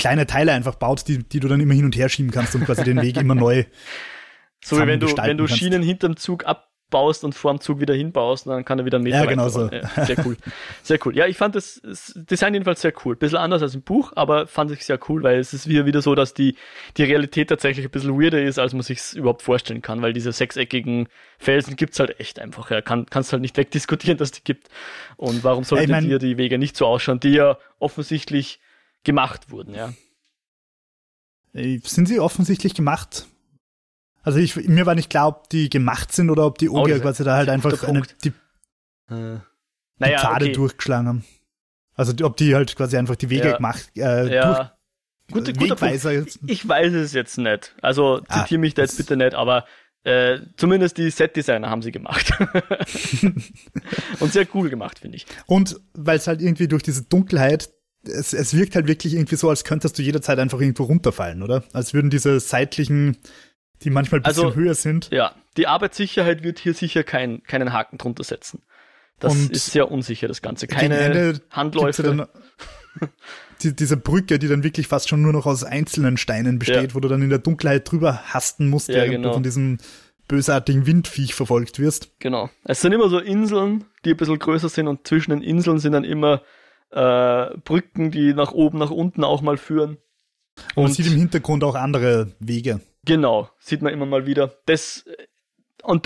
kleine Teile einfach baut, die du dann immer hin und her schieben kannst und quasi den Weg immer neu so wie wenn du Schienen hinterm Zug abbaust und vor dem Zug wieder hinbaust, und dann kann er wieder einen Meter reinbauen. Ja, sehr cool. Sehr cool. Ja, ich fand das Design jedenfalls sehr cool. Bisschen anders als im Buch, aber fand ich sehr cool, weil es ist wieder so, dass die Realität tatsächlich ein bisschen weirder ist, als man sich es überhaupt vorstellen kann, weil diese sechseckigen Felsen gibt's halt echt einfach. Ja, kannst halt nicht wegdiskutieren, dass die gibt. Und warum sollten hier die Wege nicht so ausschauen, die ja offensichtlich gemacht wurden, ja. Sind sie offensichtlich gemacht? Also mir war nicht klar, ob die gemacht sind oder ob die Ogier quasi da halt einfach die Pfade durchgeschlagen haben. Also ob die halt quasi einfach die Wege gemacht Wegweiser. Ich weiß es jetzt nicht. Also zitiere mich da jetzt bitte nicht, aber zumindest die Set-Designer haben sie gemacht. Und sehr cool gemacht, finde ich. Und weil es halt irgendwie durch diese Dunkelheit es wirkt halt wirklich irgendwie so, als könntest du jederzeit einfach irgendwo runterfallen, oder? Als würden diese seitlichen die manchmal ein bisschen höher sind. Ja, die Arbeitssicherheit wird hier sicher keinen Haken drunter setzen. Das und ist sehr unsicher, das Ganze. Keine Handläufe. Ja dann, diese Brücke, die dann wirklich fast schon nur noch aus einzelnen Steinen besteht, wo du dann in der Dunkelheit drüber hasten musst, während du von diesem bösartigen Windviech verfolgt wirst. Genau. Es sind immer so Inseln, die ein bisschen größer sind und zwischen den Inseln sind dann immer Brücken, die nach oben, nach unten auch mal führen. Und man sieht im Hintergrund auch andere Wege. Genau, sieht man immer mal wieder. Das Und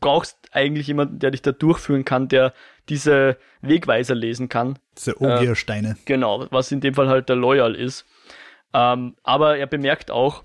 brauchst eigentlich jemanden, der dich da durchführen kann, der diese Wegweiser lesen kann. Diese Ogiersteine. Genau, was in dem Fall halt der Loyal ist. Aber er bemerkt auch,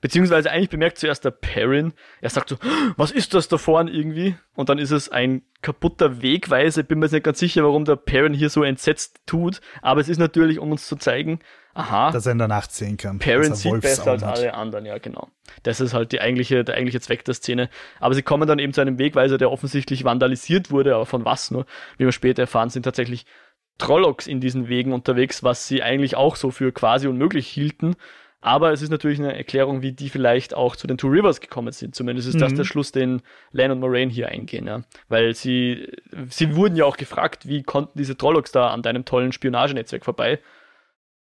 beziehungsweise eigentlich bemerkt zuerst der Perrin, er sagt so, was ist das da vorne irgendwie? Und dann ist es ein kaputter Wegweiser. Ich bin mir jetzt nicht ganz sicher, warum der Perrin hier so entsetzt tut, aber es ist natürlich, um uns zu zeigen, dass er in der Nacht sehen kann. Perrin sieht besser als alle anderen, ja genau. Das ist halt der eigentliche Zweck der Szene. Aber sie kommen dann eben zu einem Wegweiser, der offensichtlich vandalisiert wurde, aber von was nur? Wie wir später erfahren, sind tatsächlich Trollocs in diesen Wegen unterwegs, was sie eigentlich auch so für quasi unmöglich hielten. Aber es ist natürlich eine Erklärung, wie die vielleicht auch zu den Two Rivers gekommen sind. Zumindest ist das der Schluss, den Lan und Moraine hier eingehen. Ja? Weil sie wurden ja auch gefragt, wie konnten diese Trollocs da an deinem tollen Spionagenetzwerk vorbei?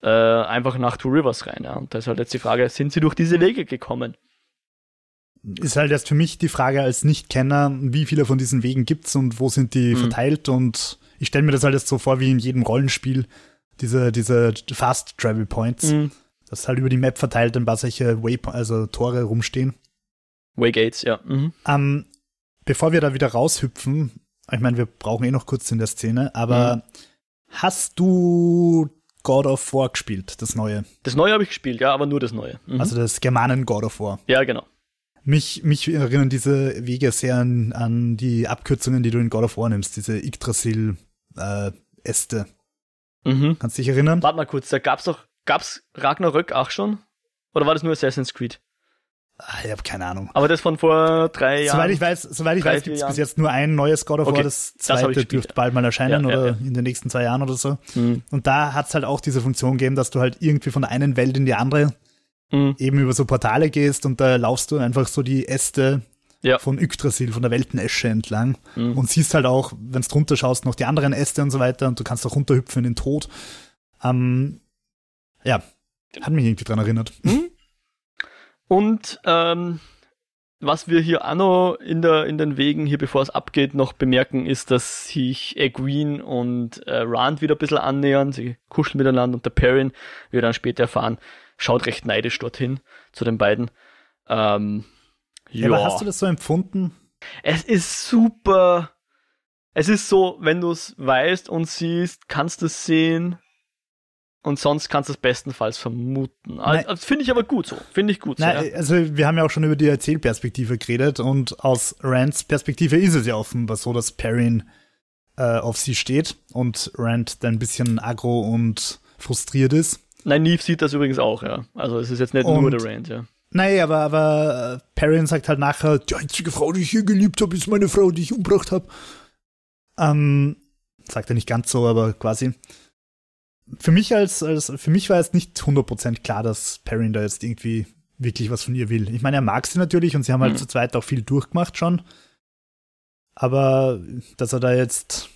Einfach nach Two Rivers rein. Ja? Und da ist halt jetzt die Frage, sind sie durch diese Wege gekommen? Ist halt erst für mich die Frage als Nicht-Kenner, wie viele von diesen Wegen gibt's und wo sind die verteilt? Und ich stelle mir das halt jetzt so vor, wie in jedem Rollenspiel, diese Fast-Travel-Points. Dass halt über die Map verteilt ein paar solche Tore rumstehen. Waygates, ja. Mhm. Bevor wir da wieder raushüpfen, ich meine, wir brauchen noch kurz in der Szene, aber hast du God of War gespielt, das Neue? Das Neue habe ich gespielt, ja, aber nur das Neue. Mhm. Also das Germanen God of War. Ja, genau. Mich erinnern diese Wege sehr an die Abkürzungen, die du in God of War nimmst, diese Yggdrasil-Äste. Kannst du dich erinnern? Warte mal kurz, da gab's Ragnarök auch schon? Oder war das nur Assassin's Creed? Ich habe keine Ahnung. Aber das von vor 3 Jahren? Soweit ich weiß, gibt es bis jetzt nur ein neues God of War. Das zweite dürfte bald mal erscheinen oder in den nächsten 2 Jahren oder so. Und da hat es halt auch diese Funktion gegeben, dass du halt irgendwie von einer Welt in die andere eben über so Portale gehst und da laufst du einfach so die Äste von Yggdrasil, von der Weltenesche entlang und siehst halt auch, wenn du drunter schaust, noch die anderen Äste und so weiter und du kannst auch runterhüpfen in den Tod. Ja, hat mich irgendwie dran erinnert. Und was wir hier anno in den Wegen, hier bevor es abgeht, noch bemerken, ist, dass sich Egwene und Rand wieder ein bisschen annähern. Sie kuscheln miteinander und der Perrin, wie wir dann später erfahren, schaut recht neidisch dorthin zu den beiden. Aber hast du das so empfunden? Es ist super. Es ist so, wenn du es weißt und siehst, kannst du es sehen. Und sonst kannst du es bestenfalls vermuten. Also, finde ich aber gut so. Nein, ja. Also wir haben ja auch schon über die Erzählperspektive geredet und aus Rands Perspektive ist es ja offenbar so, dass Perrin auf sie steht und Rand dann ein bisschen aggro und frustriert ist. Nein, Neve sieht das übrigens auch, ja. Also es ist jetzt nicht nur der Rand, ja. Nein, aber Perrin sagt halt nachher, die einzige Frau, die ich hier geliebt habe, ist meine Frau, die ich umgebracht habe. Sagt er nicht ganz so, aber quasi. Für mich war es nicht 100% klar, dass Perrin da jetzt irgendwie wirklich was von ihr will. Ich meine, er mag sie natürlich und sie haben halt zu zweit auch viel durchgemacht schon. Aber dass er da jetzt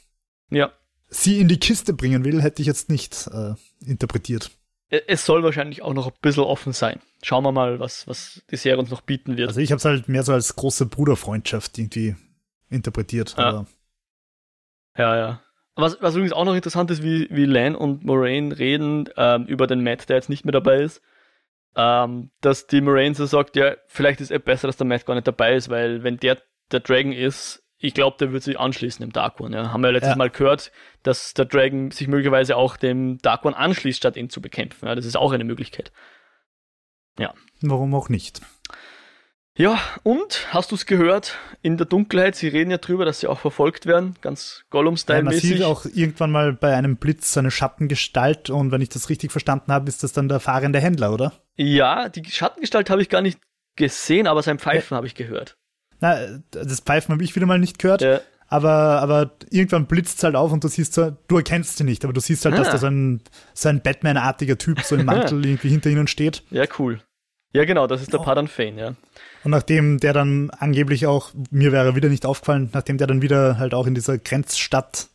sie in die Kiste bringen will, hätte ich jetzt nicht interpretiert. Es soll wahrscheinlich auch noch ein bisschen offen sein. Schauen wir mal, was die Serie uns noch bieten wird. Also ich habe es halt mehr so als große Bruderfreundschaft irgendwie interpretiert. Ja, aber ja. Was übrigens auch noch interessant ist, wie Lan und Moraine reden über den Matt, der jetzt nicht mehr dabei ist, dass die Moraine so sagt, ja, vielleicht ist es besser, dass der Matt gar nicht dabei ist, weil wenn der Dragon ist, ich glaube, der wird sich anschließen im Dark One. Ja. Haben wir ja letztes Mal gehört, dass der Dragon sich möglicherweise auch dem Dark One anschließt, statt ihn zu bekämpfen. Ja. Das ist auch eine Möglichkeit. Ja. Warum auch nicht? Ja, und, hast du es gehört, in der Dunkelheit, sie reden ja drüber, dass sie auch verfolgt werden, ganz Gollum-Style-mäßig. Man sieht auch irgendwann mal bei einem Blitz eine Schattengestalt und wenn ich das richtig verstanden habe, ist das dann der fahrende Händler, oder? Ja, die Schattengestalt habe ich gar nicht gesehen, aber sein Pfeifen habe ich gehört. Na, das Pfeifen habe ich wieder mal nicht gehört, aber irgendwann blitzt es halt auf und du siehst so, du erkennst sie nicht, aber du siehst halt, dass da so ein Batman-artiger Typ so im Mantel irgendwie hinter ihnen steht. Ja, cool. Ja, genau, das ist der Padan Fain, ja. Und nachdem der dann angeblich auch, mir wäre wieder nicht aufgefallen, nachdem der dann wieder halt auch in dieser Grenzlandestadt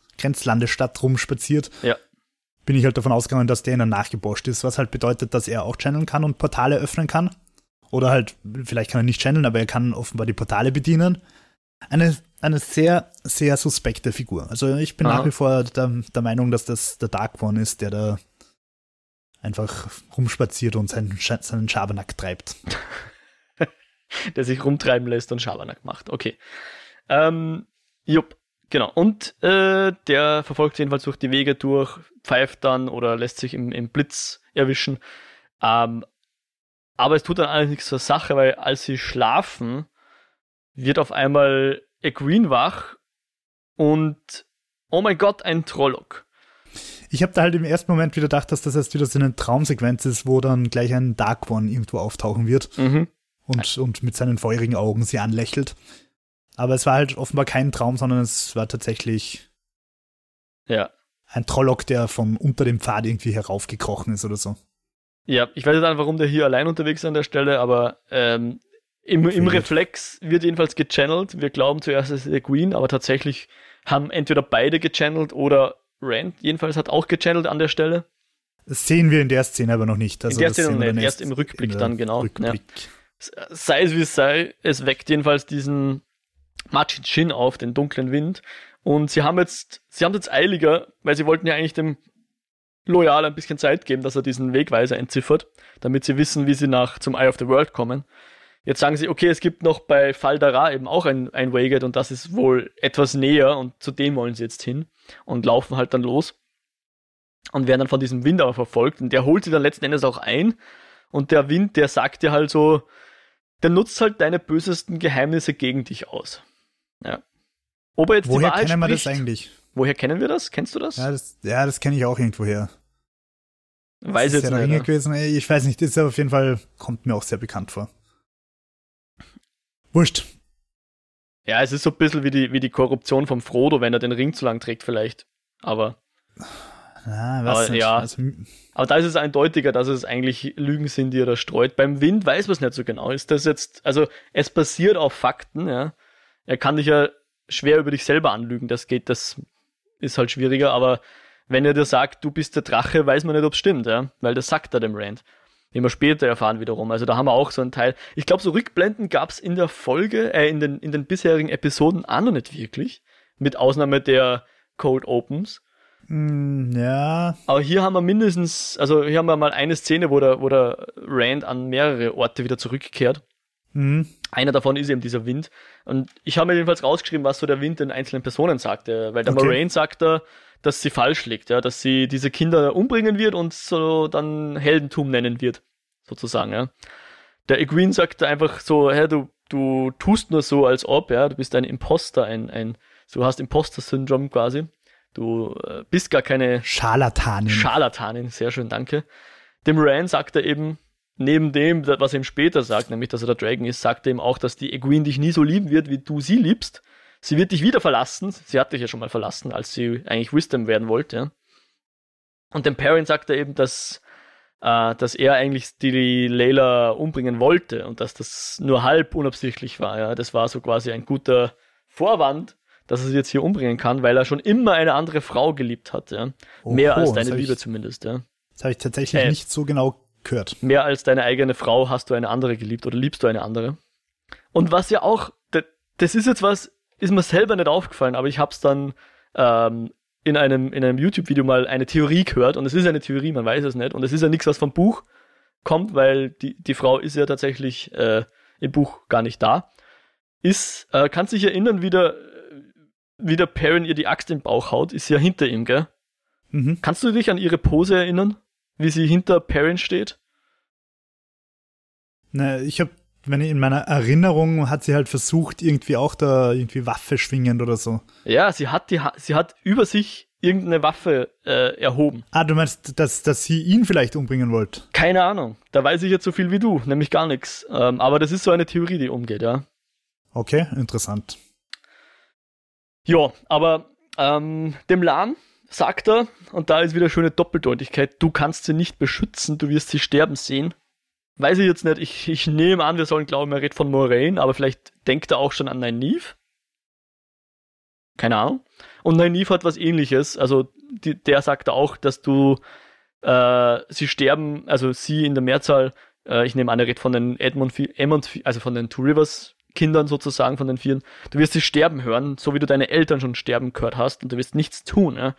rumspaziert, bin ich halt davon ausgegangen, dass der ihnen nachgeboscht ist, was halt bedeutet, dass er auch channeln kann und Portale öffnen kann. Oder halt, vielleicht kann er nicht channeln, aber er kann offenbar die Portale bedienen. Eine sehr, sehr suspekte Figur. Also ich bin nach wie vor der Meinung, dass das der Dark One ist, der da einfach rumspaziert und seinen Schabernack treibt. der sich rumtreiben lässt und Schabernack macht. Okay. Jupp, genau. Und der verfolgt jedenfalls durch die Wege durch, pfeift dann oder lässt sich im Blitz erwischen. Aber es tut dann eigentlich nichts zur Sache, weil als sie schlafen, wird auf einmal Egwene wach und oh mein Gott, ein Trolloc. Ich habe da halt im ersten Moment wieder gedacht, dass das jetzt wieder so eine Traumsequenz ist, wo dann gleich ein Dark One irgendwo auftauchen wird und mit seinen feurigen Augen sie anlächelt. Aber es war halt offenbar kein Traum, sondern es war tatsächlich ein Trolloc, der von unter dem Pfad irgendwie heraufgekrochen ist oder so. Ja, ich weiß nicht, warum der hier allein unterwegs ist an der Stelle, aber im Reflex wird jedenfalls gechannelt. Wir glauben zuerst, es ist Egwene, aber tatsächlich haben entweder beide gechannelt oder Rand jedenfalls hat auch gechannelt an der Stelle. Das sehen wir in der Szene aber noch nicht. Also in der Szene noch nicht, erst im Rückblick dann, genau. Rückblick. Ja. Sei es wie es sei, es weckt jedenfalls diesen Machin Shin auf, den dunklen Wind. Und sie haben jetzt eiliger, weil sie wollten ja eigentlich dem Loyal ein bisschen Zeit geben, dass er diesen Wegweiser entziffert, damit sie wissen, wie sie zum Eye of the World kommen. Jetzt sagen sie, okay, es gibt noch bei Fal Dara eben auch ein Waygate und das ist wohl etwas näher und zu dem wollen sie jetzt hin und laufen halt dann los und werden dann von diesem Wind aber verfolgt und der holt sie dann letzten Endes auch ein und der Wind, der sagt dir halt so, der nutzt halt deine bösesten Geheimnisse gegen dich aus. Ja. Ob er jetzt woher die Wahrheit kennen wir spricht, das eigentlich? Woher kennen wir das? Kennst du das? Ja, das kenne ich auch irgendwoher. Weiß jetzt nicht. Ja. Gewesen. Ich weiß nicht, ist ja auf jeden Fall, kommt mir auch sehr bekannt vor. Wurscht. Ja, es ist so ein bisschen wie die Korruption vom Frodo, wenn er den Ring zu lang trägt vielleicht. Aber, aber da ist es eindeutiger, dass es eigentlich Lügen sind, die er da streut. Beim Wind weiß man es nicht so genau. Ist das jetzt, also es basiert auf Fakten, ja. Er kann dich ja schwer über dich selber anlügen, das ist halt schwieriger, aber wenn er dir sagt, du bist der Drache, weiß man nicht, ob es stimmt, ja, weil das sagt er dem Rand. Den wir später erfahren wiederum. Also da haben wir auch so einen Teil. Ich glaube, so Rückblenden gab es in der Folge, in den bisherigen Episoden auch noch nicht wirklich. Mit Ausnahme der Cold Opens. Ja. Aber hier haben wir mal eine Szene, wo der Rand an mehrere Orte wieder zurückkehrt. Mhm. Einer davon ist eben dieser Wind. Und ich habe mir jedenfalls rausgeschrieben, was so der Wind den einzelnen Personen sagt. Weil der Moraine sagt da, dass sie falsch liegt, ja, dass sie diese Kinder umbringen wird und so dann Heldentum nennen wird, sozusagen, ja. Der Egwene sagt einfach so, hey, du tust nur so, als ob, ja, du bist ein Imposter, du hast Imposter-Syndrom quasi, du bist gar keine Scharlatanin, sehr schön, danke. Dem Rand sagt er eben, neben dem, was er ihm später sagt, nämlich, dass er der Dragon ist, sagt er ihm auch, dass die Egwene dich nie so lieben wird, wie du sie liebst. Sie wird dich wieder verlassen. Sie hat dich ja schon mal verlassen, als sie eigentlich Wisdom werden wollte. Ja. Und dem Perrin sagt er eben, dass er eigentlich die Layla umbringen wollte und dass das nur halb unabsichtlich war. Ja. Das war so quasi ein guter Vorwand, dass er sie jetzt hier umbringen kann, weil er schon immer eine andere Frau geliebt hat. Ja. Mehr als deine Liebe zumindest. Ja. Das habe ich tatsächlich nicht so genau gehört. Mehr als deine eigene Frau hast du eine andere geliebt oder liebst du eine andere. Und was ja auch, das ist jetzt was, ist mir selber nicht aufgefallen, aber ich habe es dann in einem YouTube-Video mal eine Theorie gehört. Und es ist eine Theorie, man weiß es nicht. Und es ist ja nichts, was vom Buch kommt, weil die Frau ist ja tatsächlich im Buch gar nicht da. Kannst dich erinnern, wie der Perrin ihr die Axt in den Bauch haut? Ist ja hinter ihm, gell? Mhm. Kannst du dich an ihre Pose erinnern? Wie sie hinter Perrin steht? Na, in meiner Erinnerung hat sie halt versucht, irgendwie auch da irgendwie Waffe schwingend oder so. Ja, sie hat über sich irgendeine Waffe erhoben. Ah, du meinst, dass sie ihn vielleicht umbringen wollte? Keine Ahnung, da weiß ich jetzt so viel wie du, nämlich gar nichts. Aber das ist so eine Theorie, die umgeht, ja. Okay, interessant. Ja, aber dem Lan sagt er, und da ist wieder schöne Doppeldeutigkeit, du kannst sie nicht beschützen, du wirst sie sterben sehen. Weiß ich jetzt nicht, ich nehme an, wir sollen glauben, er redet von Moraine, aber vielleicht denkt er auch schon an Nynaeve. Keine Ahnung. Und Nynaeve hat was Ähnliches, also der sagt auch, dass du sie sterben, also sie in der Mehrzahl, ich nehme an, er redet von den also von den Two Rivers Kindern sozusagen, von den Vieren, du wirst sie sterben hören, so wie du deine Eltern schon sterben gehört hast und du wirst nichts tun, ja?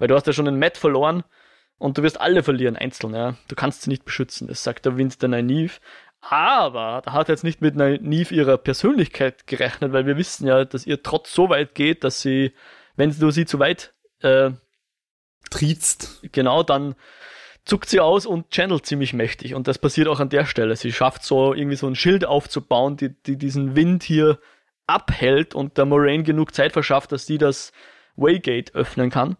Weil du hast ja schon den Matt verloren. Und du wirst alle verlieren, einzeln, ja. Du kannst sie nicht beschützen, das sagt der Wind der Nynaeve. Aber da hat jetzt nicht mit naiv ihrer Persönlichkeit gerechnet, weil wir wissen ja, dass ihr Trotz so weit geht, dass sie, wenn du sie zu weit triezt, genau, dann zuckt sie aus und channelt ziemlich mächtig. Und das passiert auch an der Stelle. Sie schafft so irgendwie so ein Schild aufzubauen, die diesen Wind hier abhält und der Moraine genug Zeit verschafft, dass sie das Waygate öffnen kann,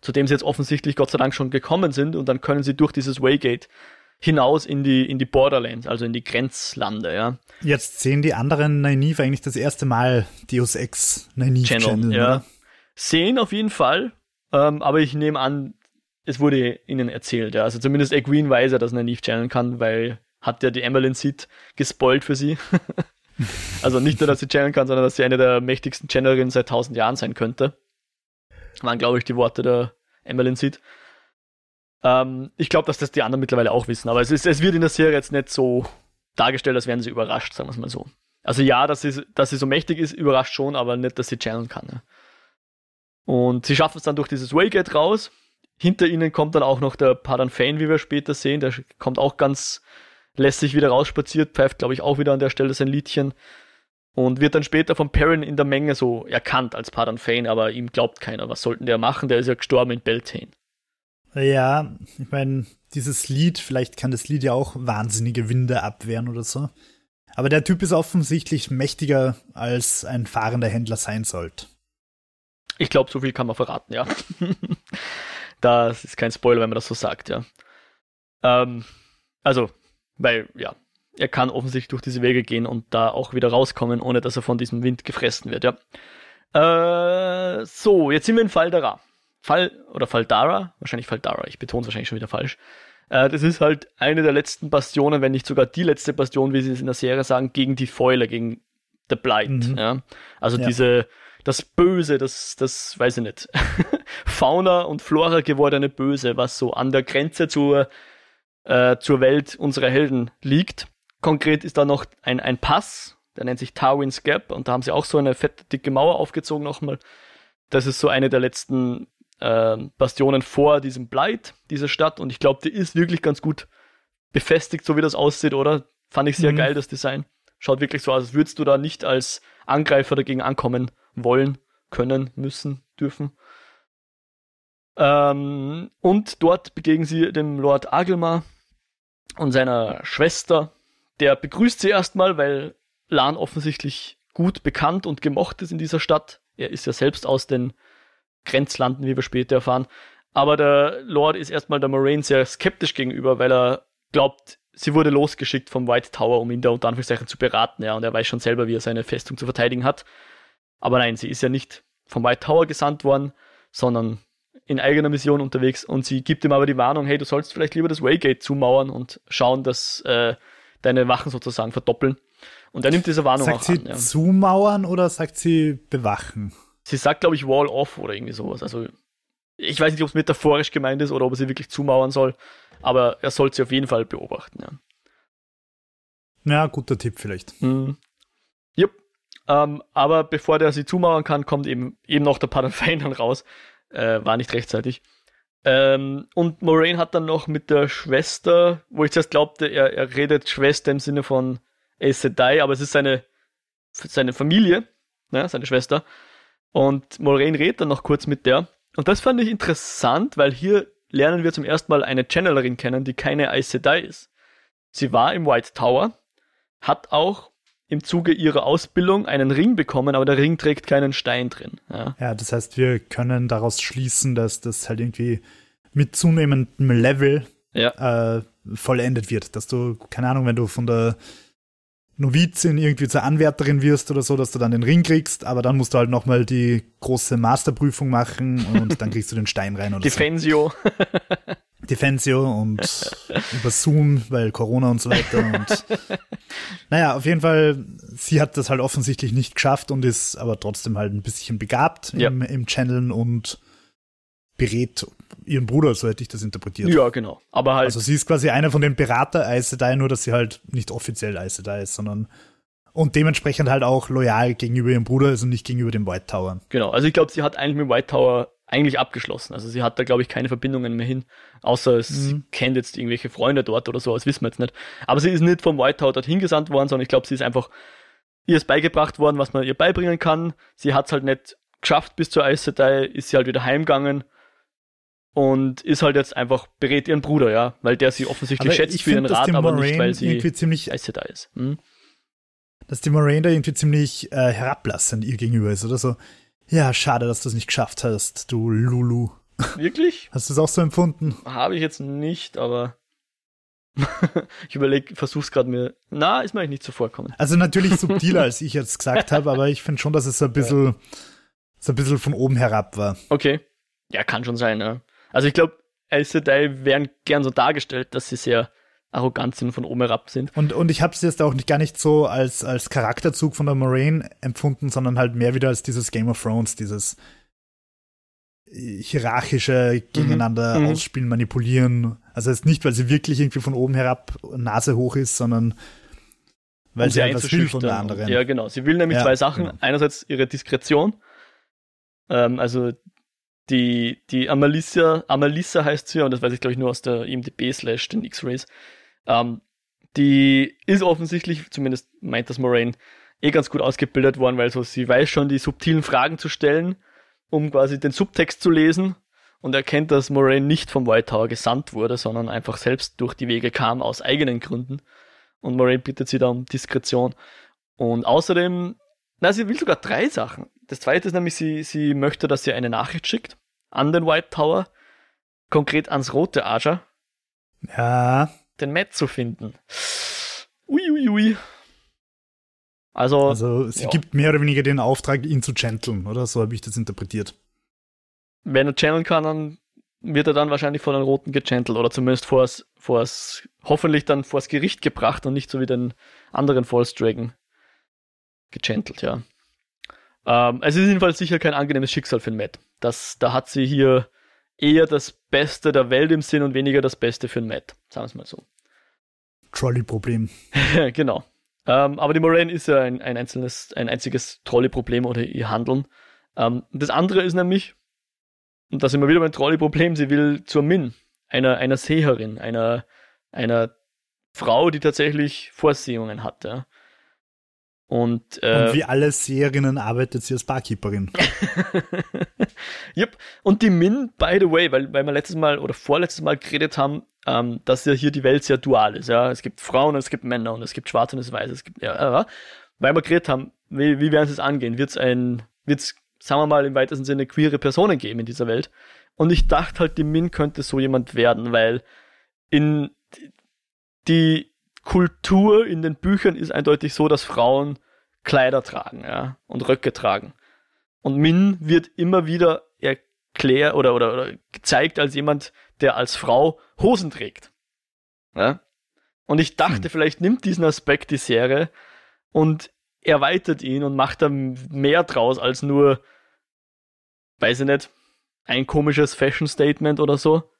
zu dem sie jetzt offensichtlich Gott sei Dank schon gekommen sind, und dann können sie durch dieses Waygate hinaus in die Borderlands, also in die Grenzlande, ja. Jetzt sehen die anderen Nynaeve eigentlich das erste Mal Deus Ex Nynaeve Channel, ja. Oder? Sehen auf jeden Fall, aber ich nehme an, es wurde ihnen erzählt, ja. Also zumindest Egwene weiß ja, dass Nynaeve channeln kann, weil hat ja die Emmerlyn Seed gespoilt für sie. Also nicht nur, dass sie channeln kann, sondern dass sie eine der mächtigsten Channelerinnen seit 1000 Jahren sein könnte. Waren, glaube ich, die Worte der Emmerlyn Seed. Ich glaube, dass das die anderen mittlerweile auch wissen, aber es wird in der Serie jetzt nicht so dargestellt, als wären sie überrascht, sagen wir es mal so. Also ja, dass sie so mächtig ist, überrascht schon, aber nicht, dass sie channeln kann. Ja. Und sie schaffen es dann durch dieses Waygate raus. Hinter ihnen kommt dann auch noch der Padan Fain, wie wir später sehen. Der kommt auch ganz lässig wieder rausspaziert, pfeift, glaube ich, auch wieder an der Stelle sein Liedchen und wird dann später von Perrin in der Menge so erkannt als Padan Fain, aber ihm glaubt keiner. Was sollten der machen? Der ist ja gestorben in Beltane. Ja, ich meine, dieses Lied, vielleicht kann das Lied ja auch wahnsinnige Winde abwehren oder so. Aber der Typ ist offensichtlich mächtiger, als ein fahrender Händler sein sollte. Ich glaube, so viel kann man verraten, ja. Das ist kein Spoiler, wenn man das so sagt, ja. Weil, ja, er kann offensichtlich durch diese Wege gehen und da auch wieder rauskommen, ohne dass er von diesem Wind gefressen wird, ja. Jetzt sind wir in Fal Dara. Fal Dara, wahrscheinlich Fal Dara, ich betone es wahrscheinlich schon wieder falsch. Das ist halt eine der letzten Bastionen, wenn nicht sogar die letzte Bastion, wie sie es in der Serie sagen, gegen die Fäule, gegen The Blight. Mhm. Ja? Also ja. Das Böse, das weiß ich nicht, Fauna und Flora gewordene Böse, was so an der Grenze zur Welt unserer Helden liegt. Konkret ist da noch ein Pass, der nennt sich Tarwin's Gap, und da haben sie auch so eine fette, dicke Mauer aufgezogen nochmal. Das ist so eine der letzten Bastionen vor diesem Blight, dieser Stadt, und ich glaube, die ist wirklich ganz gut befestigt, so wie das aussieht, oder? Fand ich sehr geil, das Design. Schaut wirklich so aus, als würdest du da nicht als Angreifer dagegen ankommen wollen, können, müssen, dürfen. Und dort begegnen sie dem Lord Agelmar und seiner Schwester. Der begrüßt sie erstmal, weil Lan offensichtlich gut bekannt und gemocht ist in dieser Stadt. Er ist ja selbst aus den Grenzlanden, wie wir später erfahren. Aber der Lord ist erstmal der Moraine sehr skeptisch gegenüber, weil er glaubt, sie wurde losgeschickt vom White Tower, um ihn da unter Anführungszeichen zu beraten. Ja, und er weiß schon selber, wie er seine Festung zu verteidigen hat. Aber nein, sie ist ja nicht vom White Tower gesandt worden, sondern in eigener Mission unterwegs. Und sie gibt ihm aber die Warnung, hey, du sollst vielleicht lieber das Waygate zumauern und schauen, dass deine Wachen sozusagen verdoppeln. Und er nimmt diese Warnung auch an. Sagt sie zumauern oder sagt sie bewachen? Sie sagt, glaube ich, Wall Off oder irgendwie sowas. Also ich weiß nicht, ob es metaphorisch gemeint ist oder ob er sie wirklich zumauern soll, aber er soll sie auf jeden Fall beobachten. Ja, guter Tipp vielleicht. Jupp. Aber bevor der sie zumauern kann, kommt eben noch der Padan Fain dann raus. War nicht rechtzeitig. Und Moraine hat dann noch mit der Schwester, wo ich zuerst glaubte, er redet Schwester im Sinne von Aes Sedai, aber es ist seine Familie, ne, seine Schwester. Und Moraine redet dann noch kurz mit der. Und das fand ich interessant, weil hier lernen wir zum ersten Mal eine Channelerin kennen, die keine Aes Sedai ist. Sie war im White Tower, hat auch im Zuge ihrer Ausbildung einen Ring bekommen, aber der Ring trägt keinen Stein drin. Ja, das heißt, wir können daraus schließen, dass das halt irgendwie mit zunehmendem Level vollendet wird. Dass du, keine Ahnung, wenn du von der Novizin irgendwie zur Anwärterin wirst oder so, dass du dann den Ring kriegst, aber dann musst du halt nochmal die große Masterprüfung machen und dann kriegst du den Stein rein oder Defensio. So. Defensio und über Zoom, weil Corona und so weiter. Und naja, auf jeden Fall, sie hat das halt offensichtlich nicht geschafft und ist aber trotzdem halt ein bisschen begabt im Channeln und berät ihren Bruder, so hätte ich das interpretiert. Ja, genau. Aber halt. Also sie ist quasi einer von den Berater Aes Sedai, nur dass sie halt nicht offiziell Aes Sedai ist, sondern und dementsprechend halt auch loyal gegenüber ihrem Bruder ist und nicht gegenüber dem White Tower. Genau, also ich glaube, sie hat eigentlich mit dem White Tower eigentlich abgeschlossen. Also sie hat da, glaube ich, keine Verbindungen mehr hin, außer sie kennt jetzt irgendwelche Freunde dort oder so, das wissen wir jetzt nicht. Aber sie ist nicht vom White Tower dorthin gesandt worden, sondern ich glaube, sie ist einfach, ihr ist beigebracht worden, was man ihr beibringen kann. Sie hat es halt nicht geschafft bis zur Aes Sedai, ist sie halt wieder heimgegangen und ist halt jetzt einfach, berät ihren Bruder, ja, weil der sie offensichtlich aber schätzt für ihren Rat, aber nicht, weil sie Aes Sedai ist. Hm? Dass die Moraine da irgendwie ziemlich herablassend ihr gegenüber ist oder so. Ja, schade, dass du es nicht geschafft hast, du Lulu. Wirklich? Hast du es auch so empfunden? Habe ich jetzt nicht, aber ich versuch's gerade mir. Na, ist mir eigentlich nicht so vorkommen. Also natürlich subtiler, als ich jetzt gesagt habe, aber ich finde schon, dass es ein bisschen von oben herab war. Okay. Ja, kann schon sein, ja. Also ich glaube, Aes Sedai werden gern so dargestellt, dass sie sehr arrogant sind, von oben herab sind. Und ich habe es jetzt auch nicht, gar nicht so als Charakterzug von der Moraine empfunden, sondern halt mehr wieder als dieses Game of Thrones, dieses hierarchische Gegeneinander ausspielen, manipulieren. Also jetzt nicht, weil sie wirklich irgendwie von oben herab Nase hoch ist, sondern weil sie etwas will von der anderen. Ja, genau. Sie will nämlich zwei Sachen. Genau. Einerseits ihre Diskretion. Also die Amalisa heißt sie, und das weiß ich, glaube ich, nur aus der IMDb/den X-Rays. Die ist offensichtlich, zumindest meint das Moraine, ganz gut ausgebildet worden, weil so sie weiß schon, die subtilen Fragen zu stellen, um quasi den Subtext zu lesen, und erkennt, dass Moraine nicht vom White Tower gesandt wurde, sondern einfach selbst durch die Wege kam, aus eigenen Gründen. Und Moraine bittet sie da um Diskretion. Und außerdem, sie will sogar 3 Sachen. Das zweite ist nämlich, sie möchte, dass sie eine Nachricht schickt an den White Tower, konkret ans Rote Aja. Ja. Den Matt zu finden. Uiuiui. Ui. Also sie gibt mehr oder weniger den Auftrag, ihn zu channeln, oder? So habe ich das interpretiert. Wenn er channeln kann, dann wird er dann wahrscheinlich von den Roten gechannelt oder zumindest hoffentlich dann vors Gericht gebracht und nicht so wie den anderen False Dragon gechannelt, ja. Es ist jedenfalls sicher kein angenehmes Schicksal für den Matt. Da hat sie hier eher das Beste der Welt im Sinn und weniger das Beste für den Matt. Sagen wir es mal so. Trolley-Problem. Genau. Aber die Moraine ist ja ein einziges Trolley-Problem oder ihr Handeln. Das andere ist nämlich, und da sind wir wieder beim Trolley-Problem, sie will zur Min, einer Seherin, einer Frau, die tatsächlich Vorsehungen hat, ja. Und wie alle Seherinnen arbeitet sie als Barkeeperin. Yep. Und die Min, by the way, weil wir letztes Mal oder vorletztes Mal geredet haben, dass ja hier die Welt sehr dual ist. Ja? Es gibt Frauen und es gibt Männer und es gibt Schwarz und es Weiß. Es gibt, weil wir geredet haben, wie werden sie es angehen? Wird es, sagen wir mal, im weitesten Sinne queere Personen geben in dieser Welt? Und ich dachte halt, die Min könnte so jemand werden, weil in die Kultur in den Büchern ist eindeutig so, dass Frauen Kleider tragen, ja, und Röcke tragen. Und Min wird immer wieder erklärt oder gezeigt als jemand, der als Frau Hosen trägt. Ja? Und ich dachte, vielleicht nimmt diesen Aspekt die Serie und erweitert ihn und macht da mehr draus als nur, weiß ich nicht, ein komisches Fashion-Statement oder so.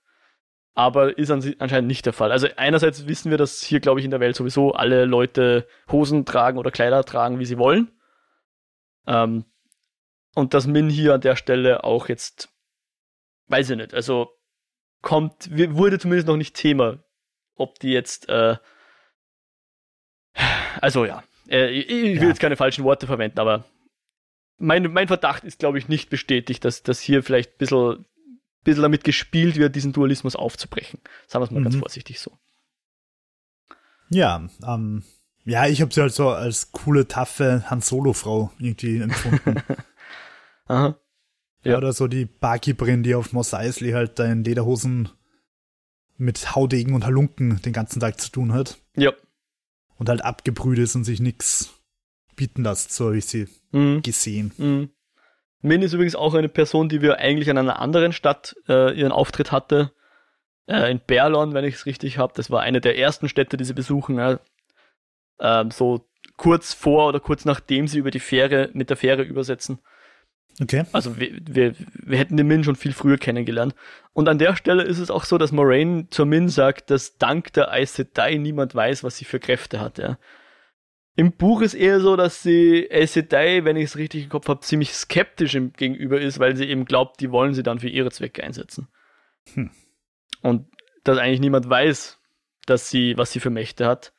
Aber ist anscheinend nicht der Fall. Also einerseits wissen wir, dass hier, glaube ich, in der Welt sowieso alle Leute Hosen tragen oder Kleider tragen, wie sie wollen. Und dass Min hier an der Stelle auch jetzt, weiß ich nicht, also wurde zumindest noch nicht Thema, ob die jetzt, ich will jetzt keine falschen Worte verwenden, aber mein Verdacht ist, glaube ich, nicht bestätigt, dass hier vielleicht ein bisschen damit gespielt wird, diesen Dualismus aufzubrechen. Sagen wir es mal ganz vorsichtig so. Ja, ich habe sie halt so als coole, taffe Han Solo-Frau irgendwie empfunden. Aha. Ja. Oder so die Barkeeperin, die auf Mos Eisley halt da in Lederhosen mit Haudegen und Halunken den ganzen Tag zu tun hat. Ja. Und halt abgebrüht ist und sich nichts bieten lässt, so habe ich sie gesehen. Mhm. Min ist übrigens auch eine Person, die wir eigentlich an einer anderen Stadt ihren Auftritt hatte. In Berlon, wenn ich es richtig habe. Das war eine der ersten Städte, die sie besuchen. So kurz vor oder kurz nachdem sie mit der Fähre übersetzen. Okay. Also wir hätten die Min schon viel früher kennengelernt. Und an der Stelle ist es auch so, dass Moraine zur Min sagt, dass dank der Aes Sedai niemand weiß, was sie für Kräfte hat. Ja. Im Buch ist eher so, dass sie Aes Sedai, wenn ich es richtig im Kopf habe, ziemlich skeptisch gegenüber ist, weil sie eben glaubt, die wollen sie dann für ihre Zwecke einsetzen. Hm. Und dass eigentlich niemand weiß, dass sie, was sie für Mächte hat.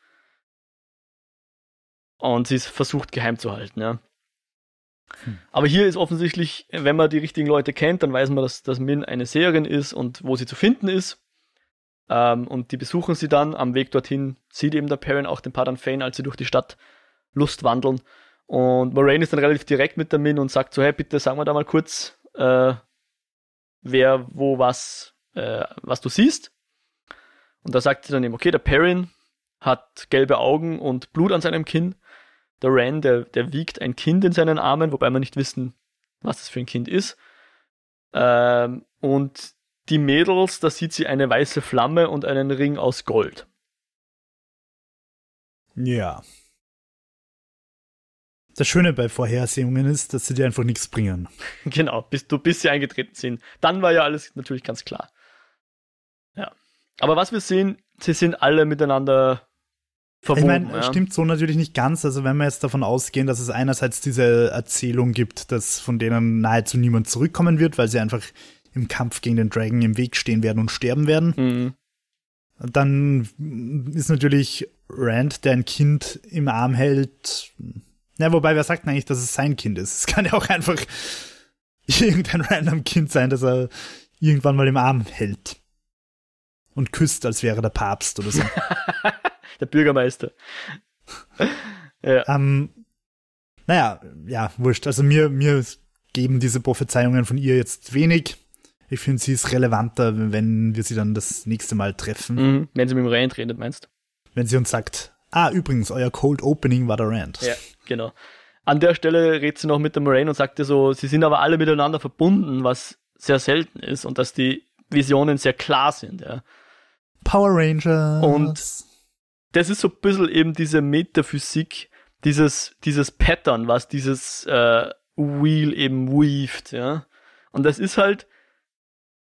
Und sie versucht geheim zu halten, ja. Hm. Aber hier ist offensichtlich, wenn man die richtigen Leute kennt, dann weiß man, dass Min eine Seherin ist und wo sie zu finden ist. Und die besuchen sie dann. Am Weg dorthin sieht eben der Perrin auch den Padan Fain, als sie durch die Stadt Lust wandeln. Und Moraine ist dann relativ direkt mit der Min und sagt so, hey, bitte sagen wir da mal kurz, wer, wo, was du siehst. Und da sagt sie dann eben, okay, der Perrin hat gelbe Augen und Blut an seinem Kinn. Der Ren, der wiegt ein Kind in seinen Armen, wobei wir nicht wissen, was das für ein Kind ist. Und die Mädels, da sieht sie eine weiße Flamme und einen Ring aus Gold. Ja. Das Schöne bei Vorhersehungen ist, dass sie dir einfach nichts bringen. Genau, bis sie eingetreten sind. Dann war ja alles natürlich ganz klar. Ja. Aber was wir sehen, sie sind alle miteinander verbunden. Ich meine, ja. Stimmt so natürlich nicht ganz. Also wenn wir jetzt davon ausgehen, dass es einerseits diese Erzählung gibt, dass von denen nahezu niemand zurückkommen wird, weil sie einfach im Kampf gegen den Dragon im Weg stehen werden und sterben werden, dann ist natürlich Rand, der ein Kind im Arm hält. Na, wobei, wer sagt eigentlich, dass es sein Kind ist? Es kann ja auch einfach irgendein random Kind sein, das er irgendwann mal im Arm hält und küsst, als wäre der Papst oder so. Der Bürgermeister. Ja. Wurscht. Also mir geben diese Prophezeiungen von ihr jetzt wenig. Ich finde, sie ist relevanter, wenn wir sie dann das nächste Mal treffen. Mhm. Wenn sie mit dem Rand redet, meinst du? Wenn sie uns sagt, übrigens, euer Cold Opening war der Rand. Ja, genau. An der Stelle redet sie noch mit der Moraine und sagt ihr so, sie sind aber alle miteinander verbunden, was sehr selten ist und dass die Visionen sehr klar sind. Ja. Power Rangers. Und das ist so ein bisschen eben diese Metaphysik, dieses Pattern, was dieses Wheel eben weaved, ja. Und das ist halt,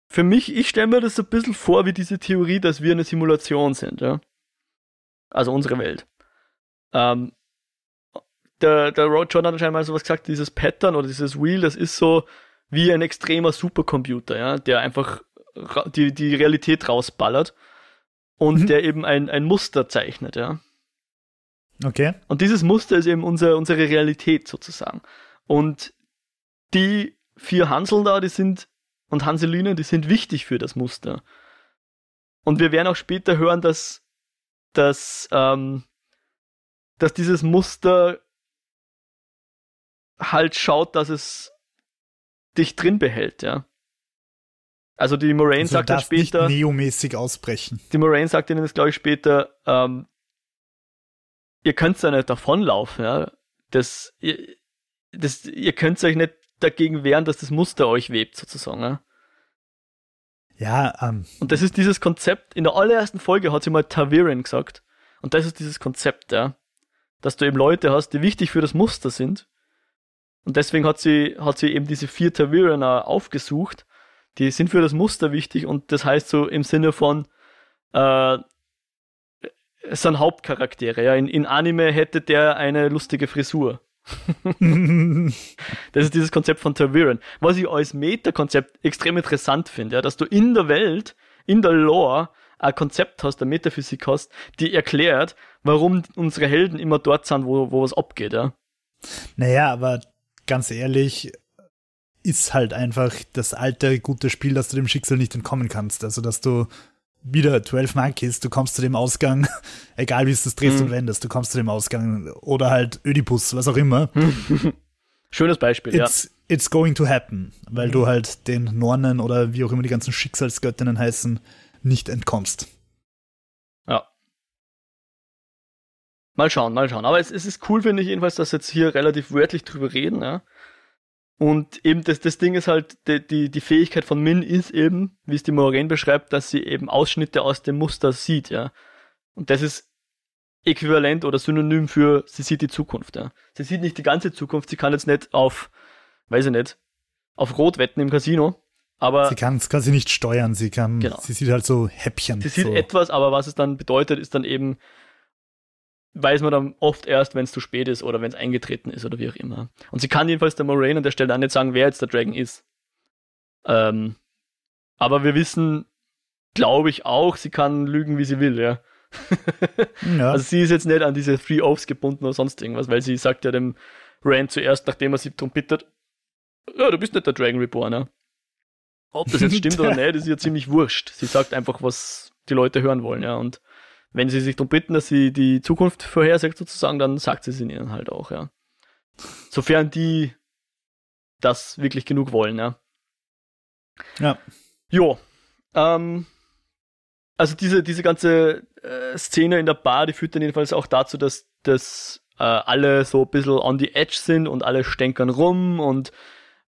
für mich, ich stelle mir das so ein bisschen vor, wie diese Theorie, dass wir eine Simulation sind, ja. Also unsere Welt. Der Rod Jordan hat anscheinend mal sowas gesagt, dieses Pattern oder dieses Wheel, das ist so wie ein extremer Supercomputer, ja, der einfach die Realität rausballert. Und der eben ein Muster zeichnet, ja. Okay. Und dieses Muster ist eben unsere Realität sozusagen. Und die vier Hanseln da, und Hanseline, die sind wichtig für das Muster. Und wir werden auch später hören, dass dieses Muster halt schaut, dass es dich drin behält, ja. Also die Moraine sagt dann später, nicht neomäßig ausbrechen. Die Moraine sagt ihnen das, glaube ich, später, ihr könnt ja nicht davonlaufen, ja. Ihr könnt euch nicht dagegen wehren, dass das Muster euch webt, sozusagen, ja. Und das ist dieses Konzept, in der allerersten Folge hat sie mal Tarvirin gesagt, und das ist dieses Konzept, ja. Dass du eben Leute hast, die wichtig für das Muster sind. Und deswegen hat sie eben diese vier Tarviriner aufgesucht. Die sind für das Muster wichtig und das heißt so im Sinne von, es sind Hauptcharaktere. Ja? In Anime hätte der eine lustige Frisur. Das ist dieses Konzept von Tarvirin. Was ich als Meta-Konzept extrem interessant finde, ja? Dass du in der Welt, in der Lore, ein Konzept hast, eine Metaphysik hast, die erklärt, warum unsere Helden immer dort sind, wo was abgeht. Ja? Naja, aber ganz ehrlich, ist halt einfach das alte, gute Spiel, dass du dem Schicksal nicht entkommen kannst. Also, dass du wieder 12 Monkeys, du kommst zu dem Ausgang, egal wie es das drehst und wendest, du kommst zu dem Ausgang. Oder halt Ödipus, was auch immer. Schönes Beispiel, It's going to happen, weil du halt den Nornen oder wie auch immer die ganzen Schicksalsgöttinnen heißen, nicht entkommst. Ja. Mal schauen. Aber es ist cool, finde ich jedenfalls, dass jetzt hier relativ wörtlich drüber reden, ja. Und eben das Ding ist halt, die Fähigkeit von Min ist eben, wie es die Moraine beschreibt, dass sie eben Ausschnitte aus dem Muster sieht, ja. Und das ist äquivalent oder synonym für, sie sieht die Zukunft, ja. Sie sieht nicht die ganze Zukunft, sie kann jetzt nicht auf Rot wetten im Casino, aber... Sie kann es quasi nicht steuern, sie sieht halt so Häppchen. Sie sieht etwas, aber was es dann bedeutet, ist dann eben weiß man dann oft erst, wenn es zu spät ist oder wenn es eingetreten ist oder wie auch immer. Und sie kann jedenfalls der Moraine an der Stelle auch nicht sagen, wer jetzt der Dragon ist. Aber wir wissen, glaube ich auch, sie kann lügen, wie sie will, ja. Ja. Also sie ist jetzt nicht an diese Three Oaths gebunden oder sonst irgendwas, weil sie sagt ja dem Rand zuerst, nachdem er sie darum bittet, ja, du bist nicht der Dragon Reborn, ja. Ob das jetzt stimmt oder nicht, ist ja ziemlich wurscht. Sie sagt einfach, was die Leute hören wollen, ja. Und wenn sie sich darum bitten, dass sie die Zukunft vorhersagt sozusagen, dann sagt sie es ihnen halt auch, ja. Sofern die das wirklich genug wollen, ja. Ja. Jo. Also diese ganze Szene in der Bar, die führt dann jedenfalls auch dazu, dass alle so ein bisschen on the edge sind und alle stänkern rum und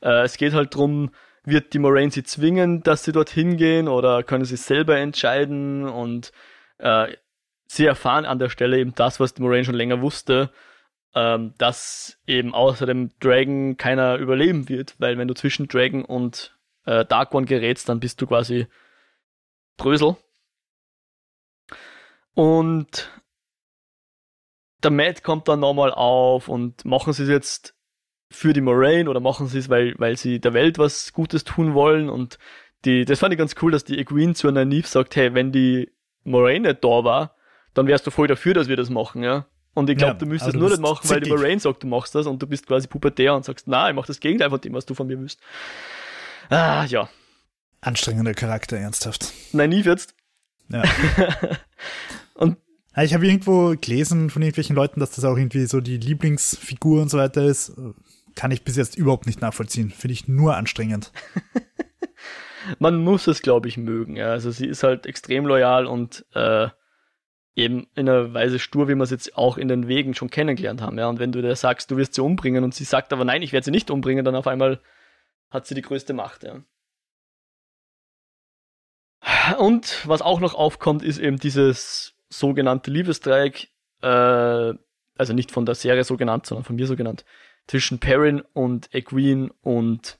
es geht halt drum, wird die Moraine sie zwingen, dass sie dorthin gehen oder können sie selber entscheiden und sie erfahren an der Stelle eben das, was die Moraine schon länger wusste, dass eben außer dem Dragon keiner überleben wird, weil wenn du zwischen Dragon und Dark One gerätst, dann bist du quasi Brösel. Und der Matt kommt dann nochmal auf und machen sie es jetzt für die Moraine oder machen sie es, weil sie der Welt was Gutes tun wollen. Und das fand ich ganz cool, dass die Egwene zu Nynaeve sagt, hey, wenn die Moraine nicht da war, dann wärst du voll dafür, dass wir das machen, ja. Und ich glaube, ja, du müsstest es nur nicht machen, weil die Moraine sagt, du machst das und du bist quasi pubertär und sagst, nein, ich mach das Gegenteil von dem, was du von mir willst. Ah, ja. Anstrengender Charakter, ernsthaft. Nynaeve jetzt. Ja. Und ich habe irgendwo gelesen von irgendwelchen Leuten, dass das auch irgendwie so die Lieblingsfigur und so weiter ist. Kann ich bis jetzt überhaupt nicht nachvollziehen. Finde ich nur anstrengend. Man muss es, glaube ich, mögen. Ja. Also sie ist halt extrem loyal und eben in einer Weise stur, wie wir es jetzt auch in den Wegen schon kennengelernt haben. Ja. Und wenn du da sagst, du wirst sie umbringen und sie sagt aber nein, ich werde sie nicht umbringen, dann auf einmal hat sie die größte Macht. Ja. Und was auch noch aufkommt, ist eben dieses sogenannte Liebesdreieck, also nicht von der Serie so genannt, sondern von mir so genannt, zwischen Perrin und Egwene und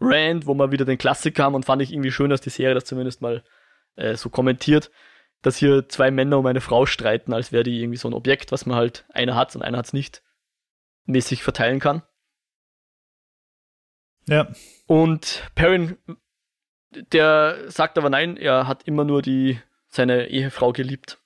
Rand, wo man wieder den Klassiker haben und fand ich irgendwie schön, dass die Serie das zumindest mal so kommentiert, dass hier zwei Männer um eine Frau streiten, als wäre die irgendwie so ein Objekt, was man halt, einer hat's und einer hat's nicht, mäßig verteilen kann. Ja. Und Perrin, der sagt aber nein, er hat immer nur seine Ehefrau geliebt.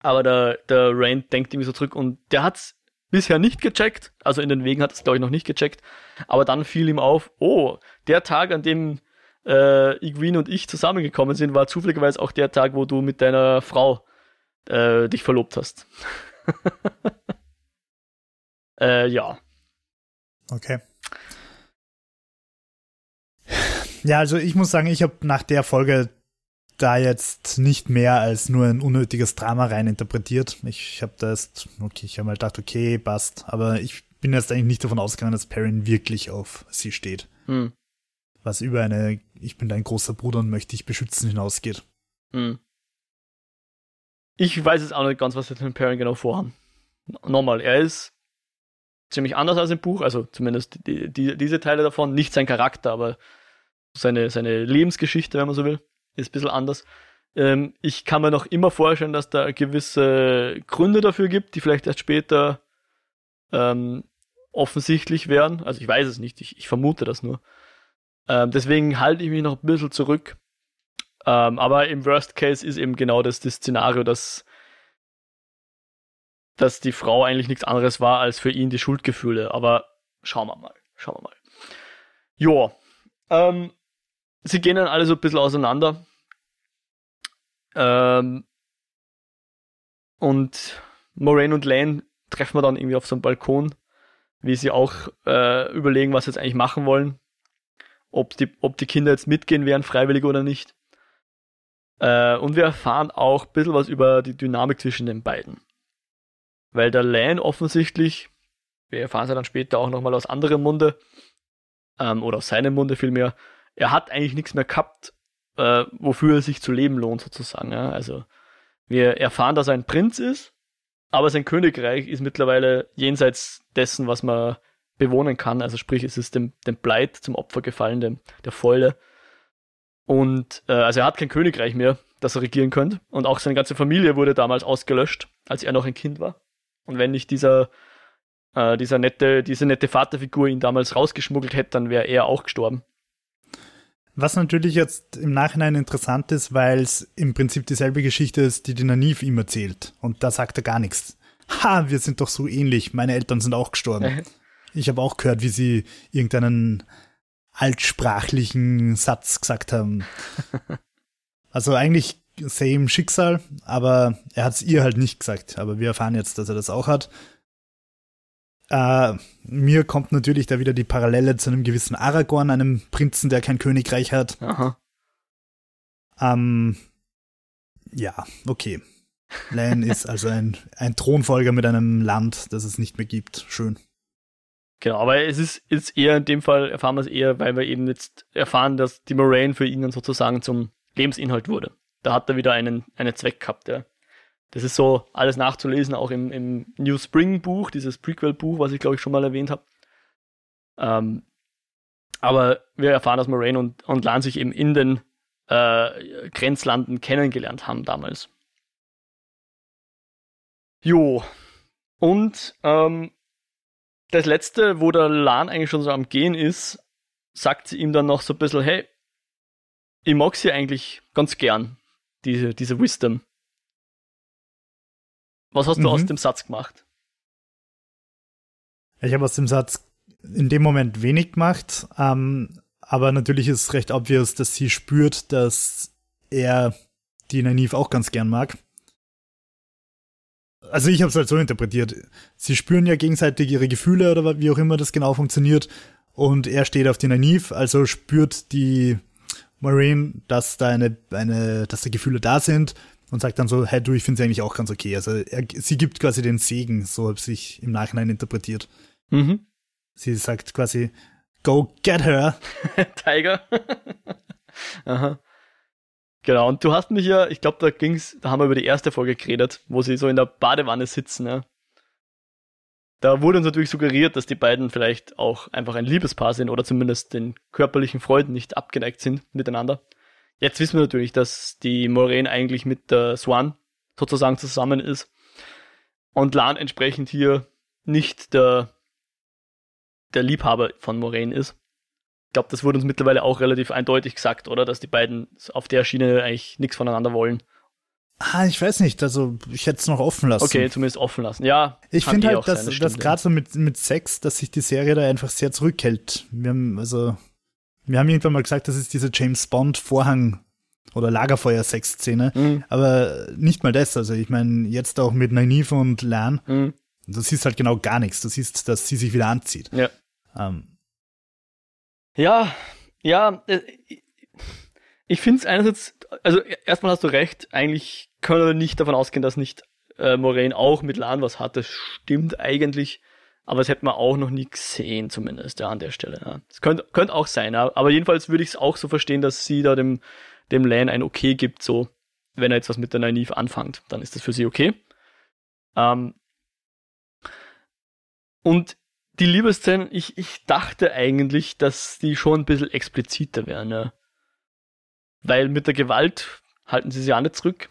Aber der Rand denkt irgendwie so zurück und der hat's bisher nicht gecheckt, also in den Wegen hat es glaube ich noch nicht gecheckt, aber dann fiel ihm auf, oh, der Tag, an dem Egwene und ich zusammengekommen sind, war zufälligerweise auch der Tag, wo du mit deiner Frau dich verlobt hast. Ja. Okay. Ja, also ich muss sagen, ich habe nach der Folge da jetzt nicht mehr als nur ein unnötiges Drama reininterpretiert. Ich habe mal gedacht, okay, passt. Aber ich bin jetzt eigentlich nicht davon ausgegangen, dass Perrin wirklich auf sie steht. Hm. Was über eine ich bin dein großer Bruder und möchte dich beschützen hinausgeht. Hm. Ich weiß jetzt auch nicht ganz, was wir mit Perrin genau vorhaben. Nochmal, er ist ziemlich anders als im Buch, also zumindest diese Teile davon. Nicht sein Charakter, aber seine Lebensgeschichte, wenn man so will, ist ein bisschen anders. Ich kann mir noch immer vorstellen, dass da gewisse Gründe dafür gibt, die vielleicht erst später offensichtlich werden. Also ich weiß es nicht, ich vermute das nur. Deswegen halte ich mich noch ein bisschen zurück. Aber im Worst Case ist eben genau das Szenario, dass die Frau eigentlich nichts anderes war, als für ihn die Schuldgefühle. Aber schauen wir mal. Joa. Sie gehen dann alle so ein bisschen auseinander. Und Moraine und Lan treffen wir dann irgendwie auf so einem Balkon, wie sie auch überlegen, was sie jetzt eigentlich machen wollen. Ob die Kinder jetzt mitgehen werden, freiwillig oder nicht. Und wir erfahren auch ein bisschen was über die Dynamik zwischen den beiden. Weil der Lan offensichtlich, wir erfahren es ja dann später auch nochmal aus anderem Munde, oder aus seinem Munde vielmehr, er hat eigentlich nichts mehr gehabt, wofür es sich zu leben lohnt sozusagen. Ja? Also wir erfahren, dass er ein Prinz ist, aber sein Königreich ist mittlerweile jenseits dessen, was man bewohnen kann. Also sprich, es ist dem Blight zum Opfer gefallen, der Fäule. Und also er hat kein Königreich mehr, das er regieren könnte. Und auch seine ganze Familie wurde damals ausgelöscht, als er noch ein Kind war. Und wenn nicht diese nette Vaterfigur ihn damals rausgeschmuggelt hätte, dann wäre er auch gestorben. Was natürlich jetzt im Nachhinein interessant ist, weil es im Prinzip dieselbe Geschichte ist, die Nanive ihm erzählt. Und da sagt er gar nichts. Ha, wir sind doch so ähnlich. Meine Eltern sind auch gestorben. Ich habe auch gehört, wie sie irgendeinen altsprachlichen Satz gesagt haben. Also eigentlich same Schicksal, aber er hat es ihr halt nicht gesagt. Aber wir erfahren jetzt, dass er das auch hat. Mir kommt natürlich da wieder die Parallele zu einem gewissen Aragorn, einem Prinzen, der kein Königreich hat. Aha. Ja, okay. Lan ist also ein Thronfolger mit einem Land, das es nicht mehr gibt. Schön. Genau, aber es ist eher in dem Fall, erfahren wir es eher, weil wir eben jetzt erfahren, dass die Moraine für ihn dann sozusagen zum Lebensinhalt wurde. Da hat er wieder einen Zweck gehabt, ja. Das ist so alles nachzulesen, auch im New Spring Buch, dieses Prequel-Buch, was ich glaube ich schon mal erwähnt habe. Aber wir erfahren, dass Moraine und Lan sich eben in den Grenzlanden kennengelernt haben damals. Jo. Und das letzte, wo der Lan eigentlich schon so am Gehen ist, sagt sie ihm dann noch so ein bisschen, hey, ich mag sie eigentlich ganz gern, diese Wisdom. Was hast du aus dem Satz gemacht? Ich habe aus dem Satz in dem Moment wenig gemacht, aber natürlich ist es recht obvious, dass sie spürt, dass er die Nanive auch ganz gern mag. Also ich habe es halt so interpretiert. Sie spüren ja gegenseitig ihre Gefühle oder wie auch immer das genau funktioniert und er steht auf die Nanive, also spürt die Moraine, dass da dass da Gefühle da sind. Und sagt dann so, hey du, ich finde sie eigentlich auch ganz okay. Also sie gibt quasi den Segen, so habe ich im Nachhinein interpretiert. Mhm. Sie sagt quasi, go get her. Tiger. Aha. Genau, und du hast mich ja, ich glaube, da haben wir über die erste Folge geredet, wo sie so in der Badewanne sitzen. Ja. Da wurde uns natürlich suggeriert, dass die beiden vielleicht auch einfach ein Liebespaar sind oder zumindest den körperlichen Freuden nicht abgeneigt sind miteinander. Jetzt wissen wir natürlich, dass die Moraine eigentlich mit der Swan sozusagen zusammen ist und Lan entsprechend hier nicht der Liebhaber von Moraine ist. Ich glaube, das wurde uns mittlerweile auch relativ eindeutig gesagt, oder? Dass die beiden auf der Schiene eigentlich nichts voneinander wollen. Ich weiß nicht, also ich hätte es noch offen lassen. Okay, zumindest offen lassen, ja. Ich finde halt, dass gerade so mit Sex, dass sich die Serie da einfach sehr zurückhält. Wir haben irgendwann mal gesagt, das ist diese James-Bond-Vorhang- oder Lagerfeuer-Sex-Szene. Mhm. Aber nicht mal das. Also ich meine, jetzt auch mit Nanive und Lan, du siehst halt genau gar nichts. Du siehst, dass sie sich wieder anzieht. Ja, ich finde es einerseits, also erstmal hast du recht, eigentlich können wir nicht davon ausgehen, dass nicht Moraine auch mit Lan was hat. Das stimmt eigentlich. Aber das hätte man auch noch nie gesehen, zumindest, ja, an der Stelle. Ja. Das könnte auch sein, ja. Aber jedenfalls würde ich es auch so verstehen, dass sie da dem Lan ein Okay gibt, so, wenn er jetzt was mit der Nanive anfängt, dann ist das für sie okay. Und die Liebesszenen, ich dachte eigentlich, dass die schon ein bisschen expliziter wären, ja. Weil mit der Gewalt halten sie sich auch nicht zurück.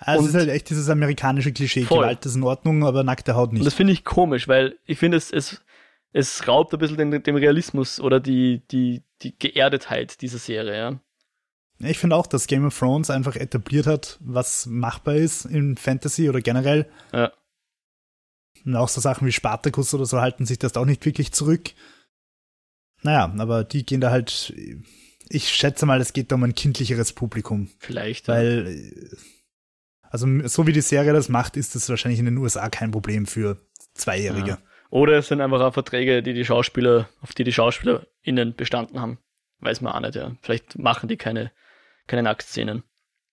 Also es ist halt echt dieses amerikanische Klischee, voll. Gewalt ist in Ordnung, aber nackte Haut nicht. Und das finde ich komisch, weil ich finde, es raubt ein bisschen dem Realismus oder die Geerdetheit dieser Serie. Ja. Ich finde auch, dass Game of Thrones einfach etabliert hat, was machbar ist in Fantasy oder generell. Ja. Und auch so Sachen wie Spartacus oder so halten sich das auch nicht wirklich zurück. Naja, aber die gehen da halt, ich schätze mal, es geht da um ein kindlicheres Publikum. Vielleicht, ja. Weil... Also so wie die Serie das macht, ist das wahrscheinlich in den USA kein Problem für Zweijährige. Ja. Oder es sind einfach auch Verträge, auf die SchauspielerInnen bestanden haben. Weiß man auch nicht, ja. Vielleicht machen die keine Nacktszenen.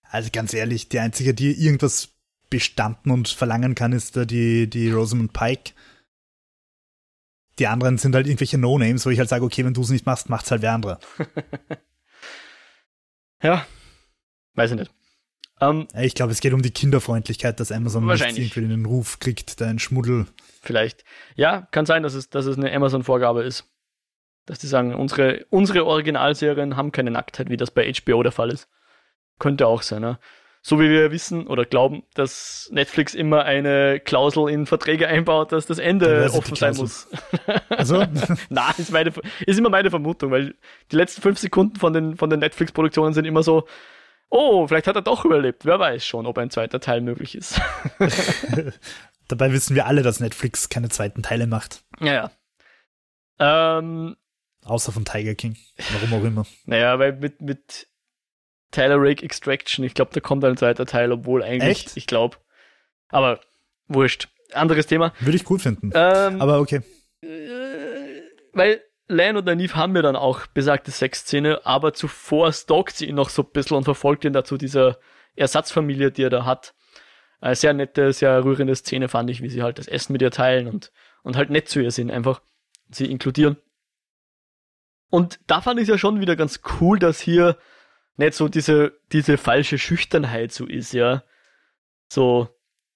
Also ganz ehrlich, die einzige, die irgendwas bestanden und verlangen kann, ist da die Rosamund Pike. Die anderen sind halt irgendwelche No-Names, wo ich halt sage, okay, wenn du es nicht machst, macht's halt wer andere. Ja, weiß ich nicht. Ich glaube, es geht um die Kinderfreundlichkeit, dass Amazon nicht irgendwie den Ruf kriegt, da ein Schmuddel. Vielleicht. Ja, kann sein, dass es eine Amazon-Vorgabe ist. Dass die sagen, unsere Originalserien haben keine Nacktheit, wie das bei HBO der Fall ist. Könnte auch sein, ne? so wie wir wissen oder glauben, dass Netflix immer eine Klausel in Verträge einbaut, dass das Ende offen sein muss. Also? Nein, ist immer meine Vermutung, weil die letzten 5 Sekunden von den Netflix-Produktionen sind immer so, oh, vielleicht hat er doch überlebt. Wer weiß schon, ob ein zweiter Teil möglich ist. Dabei wissen wir alle, dass Netflix keine zweiten Teile macht. Ja, ja. Außer von Tiger King. Warum auch immer. Naja, weil mit Tyler Rake Extraction, ich glaube, da kommt ein zweiter Teil, obwohl eigentlich, echt? Ich glaube. Aber wurscht. Anderes Thema. Würde ich gut finden. Aber okay. Weil Lan und Nynaeve haben ja dann auch besagte Sexszene, aber zuvor stalkt sie ihn noch so ein bisschen und verfolgt ihn dazu, dieser Ersatzfamilie, die er da hat. Eine sehr nette, sehr rührende Szene fand ich, wie sie halt das Essen mit ihr teilen und halt nett zu ihr sind, einfach sie inkludieren. Und da fand ich es ja schon wieder ganz cool, dass hier nicht so diese falsche Schüchternheit so ist, ja. So,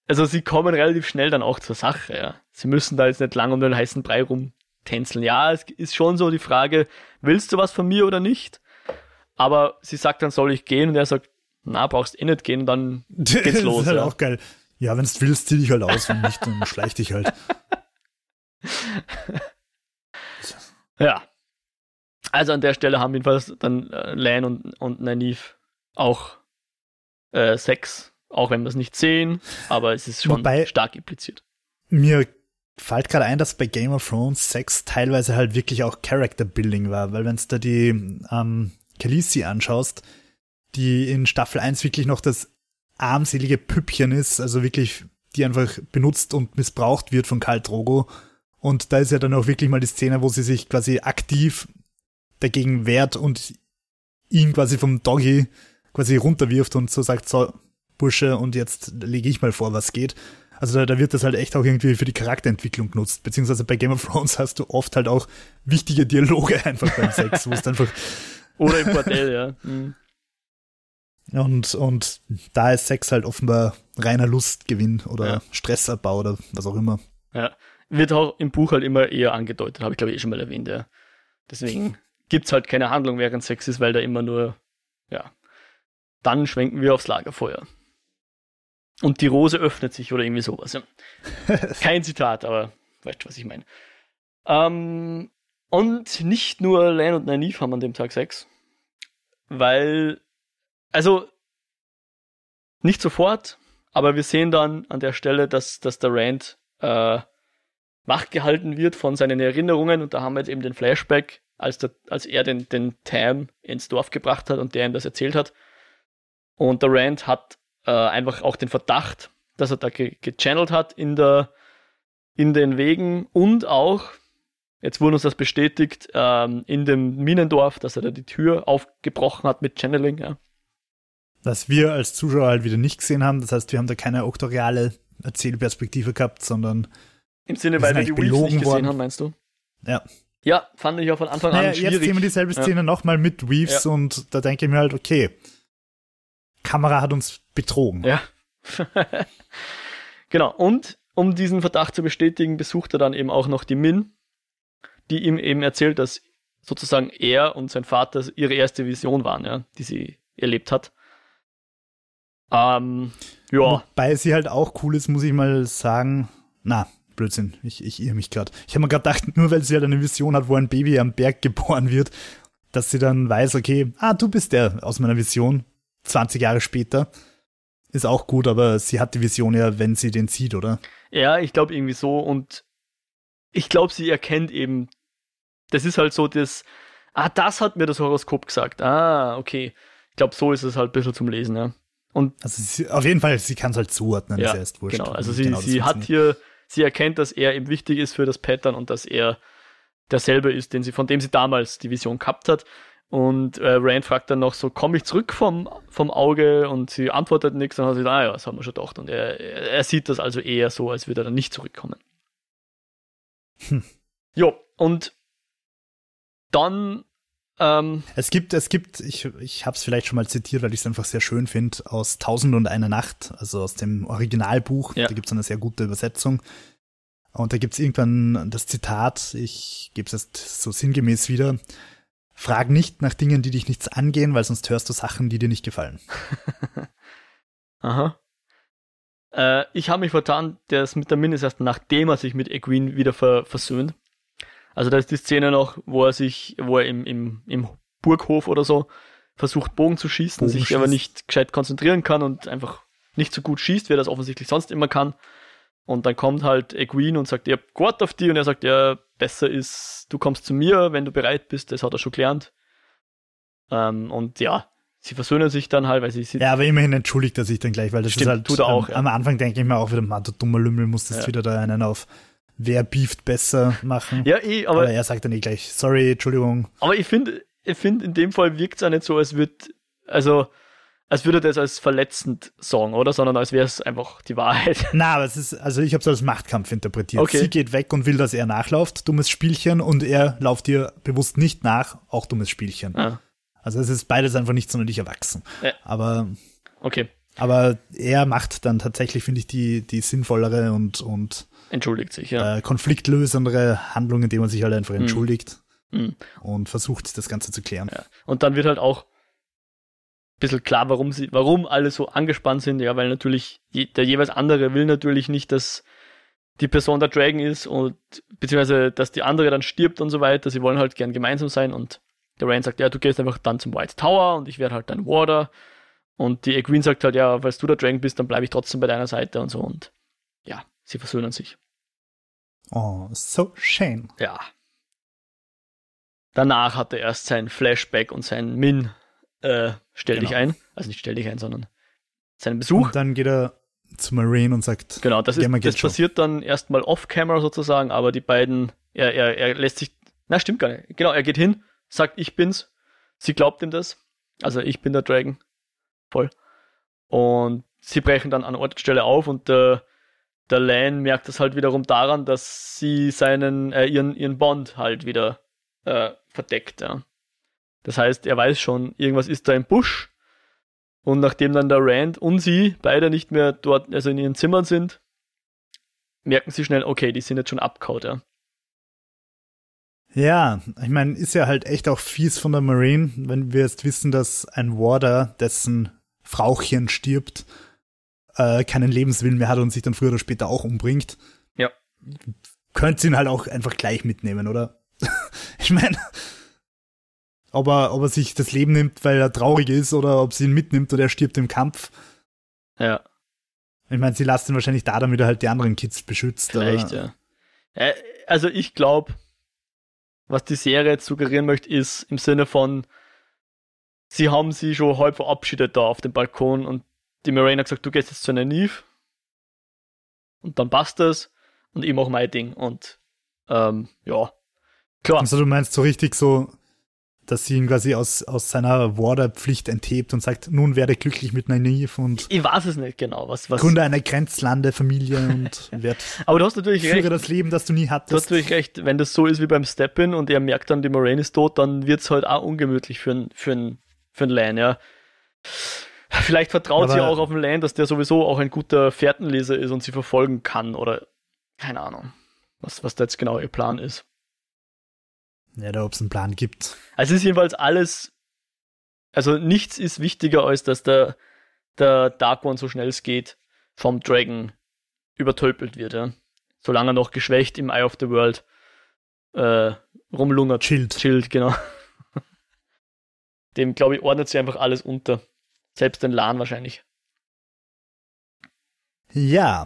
also sie kommen relativ schnell dann auch zur Sache, ja. Sie müssen da jetzt nicht lang um den heißen Brei rumtänzeln. Ja, es ist schon so die Frage, willst du was von mir oder nicht? Aber sie sagt dann, soll ich gehen? Und er sagt, na, brauchst eh nicht gehen, dann geht's los. Das ist halt ja auch geil. Ja, wenn du willst, zieh dich halt aus, wenn nicht, dann schleich dich halt. Ja. Also an der Stelle haben jedenfalls dann Lan und Nynaeve auch Sex, auch wenn wir es nicht sehen, aber es ist schon stark impliziert. Mir fällt gerade ein, dass bei Game of Thrones Sex teilweise halt wirklich auch Character Building war, weil wenn du da die Khaleesi anschaust, die in Staffel 1 wirklich noch das armselige Püppchen ist, also wirklich, die einfach benutzt und missbraucht wird von Khal Drogo, und da ist ja dann auch wirklich mal die Szene, wo sie sich quasi aktiv dagegen wehrt und ihn quasi vom Doggy quasi runterwirft und so sagt, so, Bursche, und jetzt lege ich mal vor, was geht. Also da wird das halt echt auch irgendwie für die Charakterentwicklung genutzt, beziehungsweise bei Game of Thrones hast du oft halt auch wichtige Dialoge einfach beim Sex, wo es einfach... Oder im Bordell, ja. Mhm. Und da ist Sex halt offenbar reiner Lustgewinn oder ja. Stressabbau oder was auch immer. Ja, wird auch im Buch halt immer eher angedeutet, habe ich glaube ich schon mal erwähnt, ja. Deswegen... gibt's halt keine Handlung während Sex ist, weil da immer nur, ja, dann schwenken wir aufs Lagerfeuer. Und die Rose öffnet sich oder irgendwie sowas. Ja. Kein Zitat, aber weißt du, was ich meine. Und nicht nur Lan und Nynaeve haben an dem Tag Sex, weil, also, nicht sofort, aber wir sehen dann an der Stelle, dass der Rand wachgehalten wird von seinen Erinnerungen, und da haben wir jetzt eben den Flashback, als er den Tam ins Dorf gebracht hat und der ihm das erzählt hat. Und der Rand hat einfach auch den Verdacht, dass er da gechannelt hat in den Wegen, und auch, jetzt wurde uns das bestätigt, in dem Minendorf, dass er da die Tür aufgebrochen hat mit Channeling. Ja. Was wir als Zuschauer halt wieder nicht gesehen haben, das heißt, wir haben da keine auktoriale Erzählperspektive gehabt, sondern im Sinne, weil wir die Weaves nicht gesehen haben, meinst du? Ja. Ja, fand ich auch von Anfang an schwierig. Jetzt sehen wir dieselbe Szene nochmal mit Weaves, und da denke ich mir halt, okay, Kamera hat uns betrogen. Ja. Genau, und um diesen Verdacht zu bestätigen, besucht er dann eben auch noch die Min, die ihm eben erzählt, dass sozusagen er und sein Vater ihre erste Vision waren, ja, die sie erlebt hat. Ja. Wobei sie halt auch cool ist, muss ich mal sagen, Blödsinn, ich irre mich gerade. Ich habe mir gerade gedacht, nur weil sie halt eine Vision hat, wo ein Baby am Berg geboren wird, dass sie dann weiß, okay, du bist der aus meiner Vision, 20 Jahre später. Ist auch gut, aber sie hat die Vision ja, wenn sie den sieht, oder? Ja, ich glaube irgendwie so, und ich glaube, sie erkennt eben, das ist halt so das, das hat mir das Horoskop gesagt, okay. Ich glaube, so ist es halt ein bisschen zum Lesen, ja. Und also sie, auf jeden Fall, sie kann es halt zuordnen, ja, ist ja erst wurscht. Genau, also sie hat hier... Sie erkennt, dass er eben wichtig ist für das Pattern und dass er derselbe ist, von dem sie damals die Vision gehabt hat. Und Rand fragt dann noch so, komme ich zurück vom Auge? Und sie antwortet nichts, und dann hat sie gesagt, das haben wir schon gedacht. Und er sieht das also eher so, als würde er dann nicht zurückkommen. Jo, und dann... Es gibt, ich habe es vielleicht schon mal zitiert, weil ich es einfach sehr schön finde, aus 1001 Nacht, also aus dem Originalbuch, Da gibt es eine sehr gute Übersetzung, und da gibt es irgendwann das Zitat, ich gebe es jetzt so sinngemäß wieder: Frag nicht nach Dingen, die dich nichts angehen, weil sonst hörst du Sachen, die dir nicht gefallen. Aha. Ich habe mich vertan, der ist mit der Min ist erst nachdem er sich mit Egwene wieder versöhnt. Also da ist die Szene noch, wo er im Burghof oder so versucht Bogen zu schießen, sich aber nicht gescheit konzentrieren kann und einfach nicht so gut schießt, wie er das offensichtlich sonst immer kann. Und dann kommt halt Egwene und sagt, ich hab Gott auf die, und er sagt, ja, besser ist, du kommst zu mir, wenn du bereit bist, das hat er schon gelernt. Und ja, sie versöhnen sich dann halt, weil sie sind. Ja, aber immerhin entschuldigt er sich dann gleich, weil das stimmt, ist halt, tut er auch, am Anfang denke ich mir auch wieder, Mann, du dummer Lümmel, musst jetzt wieder da einen auf wer beeft besser machen. Ja, aber er sagt dann gleich, sorry, Entschuldigung. Aber ich finde, in dem Fall wirkt es auch nicht so, als würde das als verletzend sagen, oder? Sondern als wäre es einfach die Wahrheit. Na, aber ich habe es als Machtkampf interpretiert. Okay. Sie geht weg und will, dass er nachläuft, dummes Spielchen, und er läuft ihr bewusst nicht nach, auch dummes Spielchen. Ah. Also es ist beides einfach nicht sonderlich erwachsen. Ja. Aber er macht dann tatsächlich, finde ich, die sinnvollere und entschuldigt sich, ja. Konfliktlösendere Handlung, indem man sich halt einfach entschuldigt und versucht, das Ganze zu klären. Ja. Und dann wird halt auch ein bisschen klar, warum alle so angespannt sind, ja, weil natürlich der jeweils andere will natürlich nicht, dass die Person der Dragon ist und beziehungsweise, dass die andere dann stirbt und so weiter. Sie wollen halt gern gemeinsam sein, und der Rand sagt, ja, du gehst einfach dann zum White Tower und ich werde halt dein Warder. Und die Egwene sagt halt, ja, falls du der Dragon bist, dann bleibe ich trotzdem bei deiner Seite und so. Und ja, sie versöhnen sich. Oh, so schön. Ja. Danach hat er erst sein Flashback und sein Min dich ein. Also nicht stell dich ein, sondern seinen Besuch. Und dann geht er zu Moraine und sagt, genau, das passiert dann erstmal off-camera sozusagen, aber die beiden, er lässt sich, na stimmt gar nicht, genau, er geht hin, sagt, ich bin's. Sie glaubt ihm das. Also, ich bin der Dragon. Voll. Und sie brechen dann an Ort und Stelle auf, und der Lan merkt das halt wiederum daran, dass sie ihren Bond halt wieder verdeckt. Ja. Das heißt, er weiß schon, irgendwas ist da im Busch. Und nachdem dann der Rand und sie beide nicht mehr dort, also in ihren Zimmern sind, merken sie schnell, okay, die sind jetzt schon abgehauen, ja. Ja, ich meine, ist ja halt echt auch fies von der Marine, wenn wir jetzt wissen, dass ein Warder, dessen Frauchen stirbt, keinen Lebenswillen mehr hat und sich dann früher oder später auch umbringt. Ja. Könnt's ihn halt auch einfach gleich mitnehmen, oder? Ich meine, ob er sich das Leben nimmt, weil er traurig ist, oder ob sie ihn mitnimmt und er stirbt im Kampf. Ja. Ich meine, sie lasst ihn wahrscheinlich da, damit er halt die anderen Kids beschützt. Vielleicht, aber ja. Also ich glaube, was die Serie jetzt suggerieren möchte, ist im Sinne von, sie haben sie schon halb verabschiedet da auf dem Balkon, und die Moraine hat gesagt, du gehst jetzt zu einer Neve und dann passt das und ich mache mein Ding, und ja, klar. Also du meinst so richtig so, dass sie ihn quasi aus seiner Warder-Pflicht enthebt und sagt, nun werde glücklich mit einer Neve und ich weiß es nicht genau, was Gründe einer Grenzlande-Familie und wird aber du hast natürlich recht, führe das Leben, das du nie hattest. Du hast natürlich recht, wenn das so ist wie beim Step-In und er merkt dann, die Moraine ist tot, dann wird es halt auch ungemütlich für einen Lan, ja. Vielleicht vertraut sie auch auf den Lan, dass der sowieso auch ein guter Fährtenleser ist und sie verfolgen kann, oder keine Ahnung, was da jetzt genau ihr Plan ist. Ja, da ob es einen Plan gibt. Also es ist jedenfalls alles, also nichts ist wichtiger, als dass der Dark One, so schnell es geht, vom Dragon übertölpelt wird, ja. Solange er noch geschwächt im Eye of the World rumlungert. Chillt, genau. Dem, glaube ich, ordnet sich einfach alles unter. Selbst den Lan wahrscheinlich. Ja,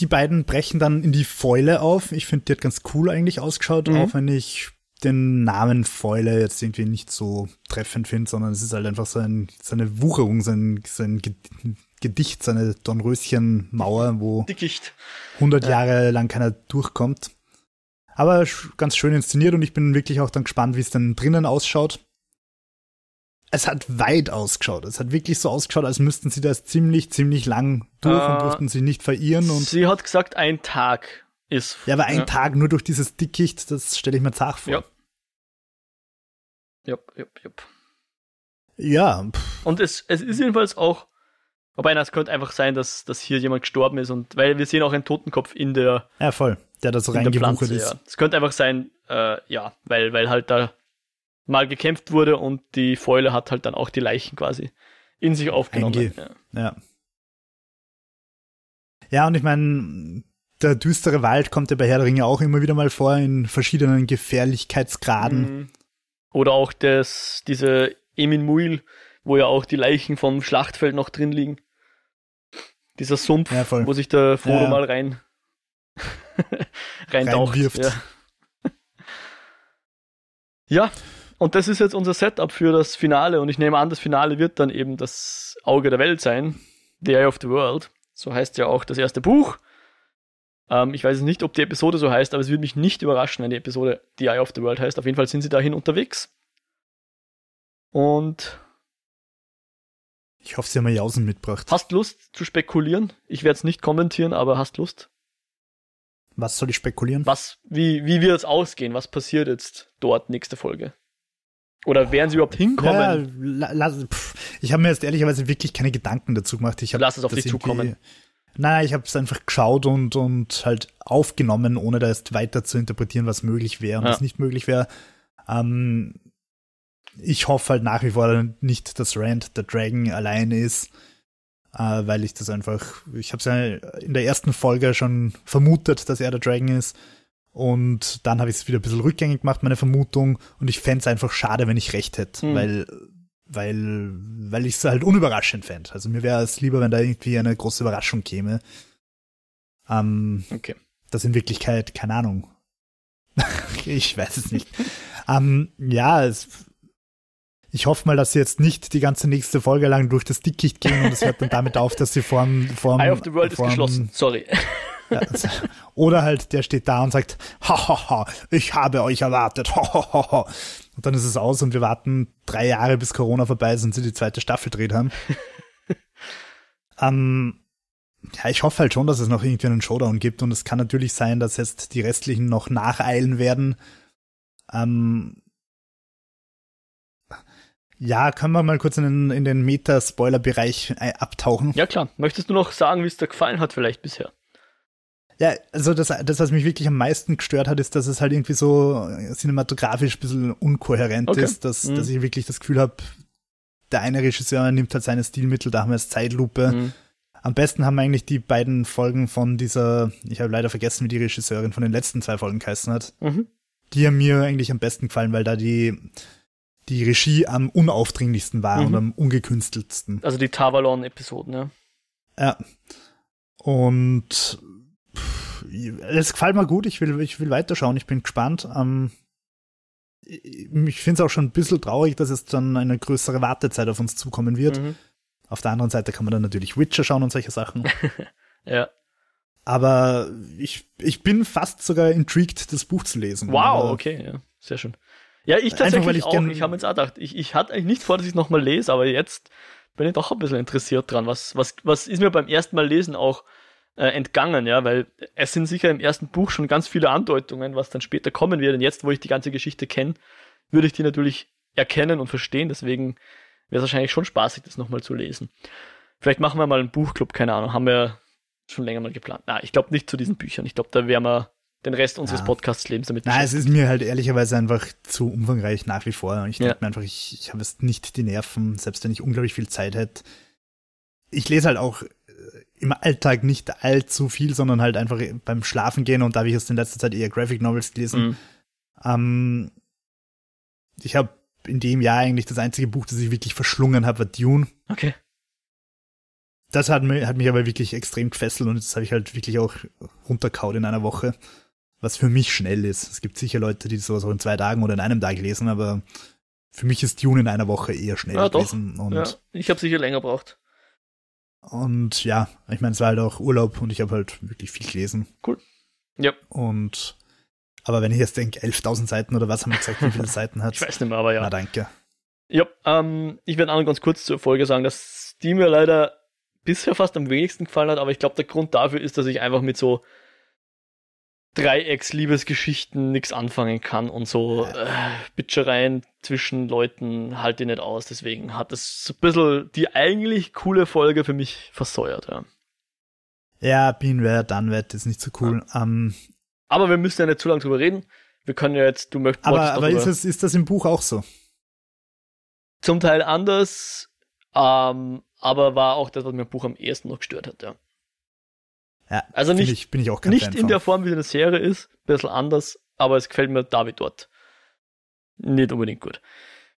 die beiden brechen dann in die Fäule auf. Ich finde, die hat ganz cool eigentlich ausgeschaut, auch wenn ich den Namen Fäule jetzt irgendwie nicht so treffend finde, sondern es ist halt einfach seine Wucherung, sein Gedicht, seine Dornröschenmauer, wo 100 Jahre lang keiner durchkommt. Aber ganz schön inszeniert, und ich bin wirklich auch dann gespannt, wie es dann drinnen ausschaut. Es hat weit ausgeschaut. Es hat wirklich so ausgeschaut, als müssten sie das ziemlich, ziemlich lang durch und durften sie nicht verirren. Und sie hat gesagt, ein Tag ist. Ja, aber ein Tag nur durch dieses Dickicht, das stelle ich mir zart vor. Ja. Ja. Und es ist jedenfalls auch, wobei das könnte einfach sein, dass hier jemand gestorben ist, und weil wir sehen auch einen Totenkopf in der. Ja, voll. Der da so reingewuchert ist. Ja. Es könnte einfach sein, weil halt da mal gekämpft wurde und die Fäule hat halt dann auch die Leichen quasi in sich aufgenommen. Ja, und ich meine, der düstere Wald kommt ja bei Herr der Ringe auch immer wieder mal vor in verschiedenen Gefährlichkeitsgraden. Oder auch diese Emin Muil, wo ja auch die Leichen vom Schlachtfeld noch drin liegen. Dieser Sumpf, ja, wo sich der Frodo mal reinwirft. Ja, und das ist jetzt unser Setup für das Finale. Und ich nehme an, das Finale wird dann eben das Auge der Welt sein. The Eye of the World. So heißt ja auch das erste Buch. Ich weiß nicht, ob die Episode so heißt, aber es würde mich nicht überraschen, wenn die Episode The Eye of the World heißt. Auf jeden Fall sind sie dahin unterwegs. Und ich hoffe, sie haben Jausen mitgebracht. Hast Lust zu spekulieren? Ich werde es nicht kommentieren, aber hast Lust? Was soll ich spekulieren? Wie wir jetzt ausgehen? Was passiert jetzt dort nächste Folge? Oder werden sie überhaupt hinkommen? Ja, ich habe mir jetzt ehrlicherweise wirklich keine Gedanken dazu gemacht. Lass es auf dich zukommen. Nein, ich habe es einfach geschaut und halt aufgenommen, ohne da jetzt weiter zu interpretieren, was möglich wäre und was nicht möglich wäre. Ich hoffe halt nach wie vor nicht, dass Rand der Dragon alleine ist. Weil ich das einfach, ich habe es ja in der ersten Folge schon vermutet, dass er der Dragon ist, und dann habe ich es wieder ein bisschen rückgängig gemacht, meine Vermutung, und ich fände es einfach schade, wenn ich recht hätte, weil ich es halt unüberraschend fände. Also mir wäre es lieber, wenn da irgendwie eine große Überraschung käme, dass in Wirklichkeit, keine Ahnung, ich weiß es nicht. Ich hoffe mal, dass sie jetzt nicht die ganze nächste Folge lang durch das Dickicht gehen, und es hört dann damit auf, dass sie vorm Eye of the World ist geschlossen, sorry. Ja, also, oder halt, der steht da und sagt, hahaha, ich habe euch erwartet, hahaha. Und dann ist es aus und wir warten 3 Jahre, bis Corona vorbei ist und sie die zweite Staffel gedreht haben. Ich hoffe halt schon, dass es noch irgendwie einen Showdown gibt, und es kann natürlich sein, dass jetzt die restlichen noch nacheilen werden. Ja, können wir mal kurz in den Meta-Spoiler-Bereich abtauchen? Ja, klar. Möchtest du noch sagen, wie es dir gefallen hat vielleicht bisher? Ja, also das, was mich wirklich am meisten gestört hat, ist, dass es halt irgendwie so cinematografisch ein bisschen unkohärent ist, dass ich wirklich das Gefühl habe, der eine Regisseur nimmt halt seine Stilmittel, da haben wir als Zeitlupe. Am besten haben eigentlich die beiden Folgen von dieser, ich habe leider vergessen, wie die Regisseurin von den letzten 2 Folgen geheißen hat, die haben mir eigentlich am besten gefallen, weil da die Regie am unaufdringlichsten war und am ungekünsteltsten. Also die Tavalon-Episoden, ja. Ja. Und es gefällt mir gut, ich will weiterschauen, ich bin gespannt. Ich finde es auch schon ein bisschen traurig, dass es dann eine größere Wartezeit auf uns zukommen wird. Auf der anderen Seite kann man dann natürlich Witcher schauen und solche Sachen. Ja. Aber ich bin fast sogar intrigued, das Buch zu lesen. Wow, aber okay, ja, sehr schön. Ja, ich tatsächlich einfach, ich habe mir jetzt auch gedacht, ich hatte eigentlich nicht vor, dass ich es nochmal lese, aber jetzt bin ich doch ein bisschen interessiert dran. Was ist mir beim ersten Mal lesen auch entgangen, ja, weil es sind sicher im ersten Buch schon ganz viele Andeutungen, was dann später kommen wird, und jetzt, wo ich die ganze Geschichte kenne, würde ich die natürlich erkennen und verstehen, deswegen wäre es wahrscheinlich schon spaßig, das nochmal zu lesen. Vielleicht machen wir mal einen Buchclub, keine Ahnung, haben wir schon länger mal geplant. Na, ich glaube nicht zu diesen Büchern, ich glaube, da wären wir den Rest unseres Podcast-Lebens damit beschäftigt. Nein, es ist mir halt ehrlicherweise einfach zu umfangreich nach wie vor. Ich denke mir einfach, ich habe jetzt nicht die Nerven, selbst wenn ich unglaublich viel Zeit hätte. Ich lese halt auch im Alltag nicht allzu viel, sondern halt einfach beim Schlafen gehen, und da habe ich jetzt in letzter Zeit eher Graphic Novels gelesen. Ich habe in dem Jahr eigentlich das einzige Buch, das ich wirklich verschlungen habe, war Dune. Okay. Das hat mich aber wirklich extrem gefesselt, und das habe ich halt wirklich auch runterkaut in einer Woche. Was für mich schnell ist. Es gibt sicher Leute, die sowas auch in 2 Tagen oder in einem Tag lesen, aber für mich ist Dune in einer Woche eher schnell gewesen. Und ich habe sicher länger gebraucht. Und ja, ich meine, es war halt auch Urlaub und ich habe halt wirklich viel gelesen. Cool. Ja. Aber wenn ich jetzt denke, 11.000 Seiten oder was, haben wir gesagt, wie viele Seiten hat? Ich weiß nicht mehr, aber ja. Na, danke. Ja, ich werde auch noch ganz kurz zur Folge sagen, dass die mir leider bisher fast am wenigsten gefallen hat, aber ich glaube, der Grund dafür ist, dass ich einfach mit so Dreiecksliebesgeschichten nichts anfangen kann, und so Bitschereien zwischen Leuten halte ich nicht aus. Deswegen hat das ein bisschen die eigentlich coole Folge für mich versäuert. Ja, bin wert, dann wird das nicht so cool. Ja. Aber wir müssen ja nicht zu lange drüber reden. Wir können ja jetzt, du möchtest. Aber ist das im Buch auch so? Zum Teil anders, Aber war auch das, was mir im Buch am ersten noch gestört hat, ja. Ja, also bin ich auch ganz nicht in der Form, wie eine Serie ist, ein bisschen anders, aber es gefällt mir David dort nicht unbedingt gut.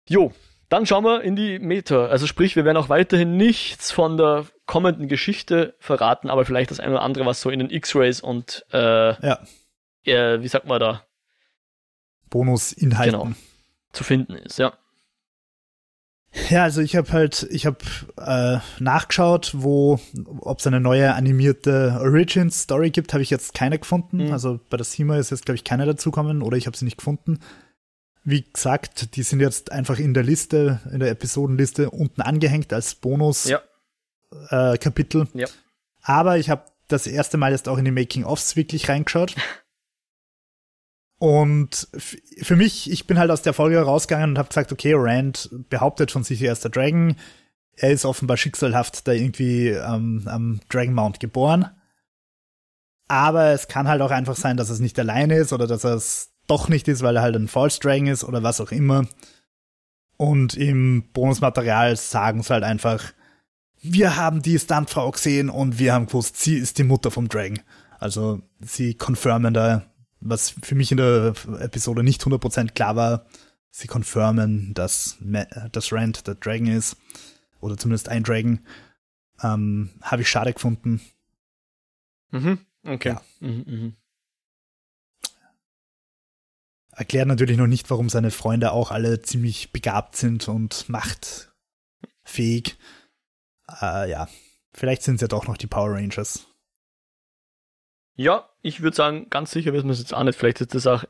Jo, dann schauen wir in die Meta. Also sprich, wir werden auch weiterhin nichts von der kommenden Geschichte verraten, aber vielleicht das eine oder andere, was so in den X-Rays und wie sagt man da? Bonusinhalten. Genau, zu finden ist, ja. Ja, also ich habe nachgeschaut, ob es eine neue animierte Origin-Story gibt, habe ich jetzt keine gefunden. Mhm. Also bei der Sima ist jetzt, glaube ich, keine dazukommen oder ich habe sie nicht gefunden. Wie gesagt, die sind jetzt einfach in der Liste, in der Episodenliste unten angehängt als Bonus-Kapitel. Ja. Aber ich habe das erste Mal jetzt auch in die Making-ofs wirklich reingeschaut. Und für mich, ich bin halt aus der Folge rausgegangen und habe gesagt, okay, Rand behauptet von sich, er ist der Dragon. Er ist offenbar schicksalhaft da irgendwie am Dragon Mount geboren. Aber es kann halt auch einfach sein, dass es nicht alleine ist oder dass er es doch nicht ist, weil er halt ein False Dragon ist oder was auch immer. Und im Bonusmaterial sagen sie halt einfach, wir haben die Stuntfrau gesehen und wir haben gewusst, sie ist die Mutter vom Dragon. Also sie confirmen da, was für mich in der Episode nicht 100% klar war, sie confirmen, dass Rand der Dragon ist, oder zumindest ein Dragon, habe ich schade gefunden. Mhm, okay. Ja. Mhm. Erklärt natürlich noch nicht, warum seine Freunde auch alle ziemlich begabt sind und machtfähig. Vielleicht sind es ja doch noch die Power Rangers. Ja, ich würde sagen, ganz sicher wissen wir es jetzt auch nicht. Vielleicht ist das auch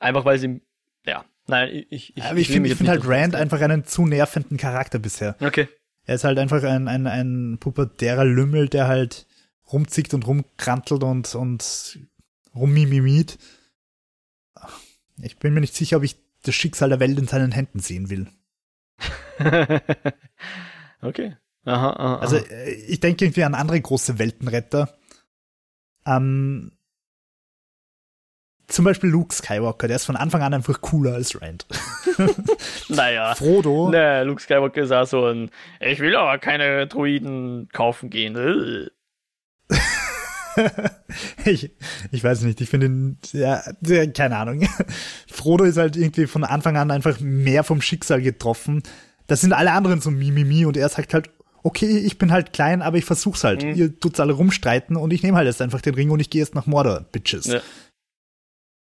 einfach, weil sie... Ja, nein, ich finde halt Rand einfach einen zu nervenden Charakter bisher. Okay. Er ist halt einfach ein pubertärer Lümmel, der halt rumzickt und rumkrantelt und rummimimit. Ich bin mir nicht sicher, ob ich das Schicksal der Welt in seinen Händen sehen will. Okay. Aha. Also ich denke irgendwie an andere große Weltenretter. Zum Beispiel Luke Skywalker, der ist von Anfang an einfach cooler als Rand. Naja. Frodo. Nee, Luke Skywalker ist auch so ein, ich will aber keine Droiden kaufen gehen. Ich weiß nicht, ich finde ihn, ja, keine Ahnung. Frodo ist halt irgendwie von Anfang an einfach mehr vom Schicksal getroffen. Das sind alle anderen so Mimimi und er sagt halt, okay, ich bin halt klein, aber ich versuch's halt. Mhm. Ihr tut's alle rumstreiten und ich nehme halt jetzt einfach den Ring und ich gehe jetzt nach Mordor, Bitches. Ja.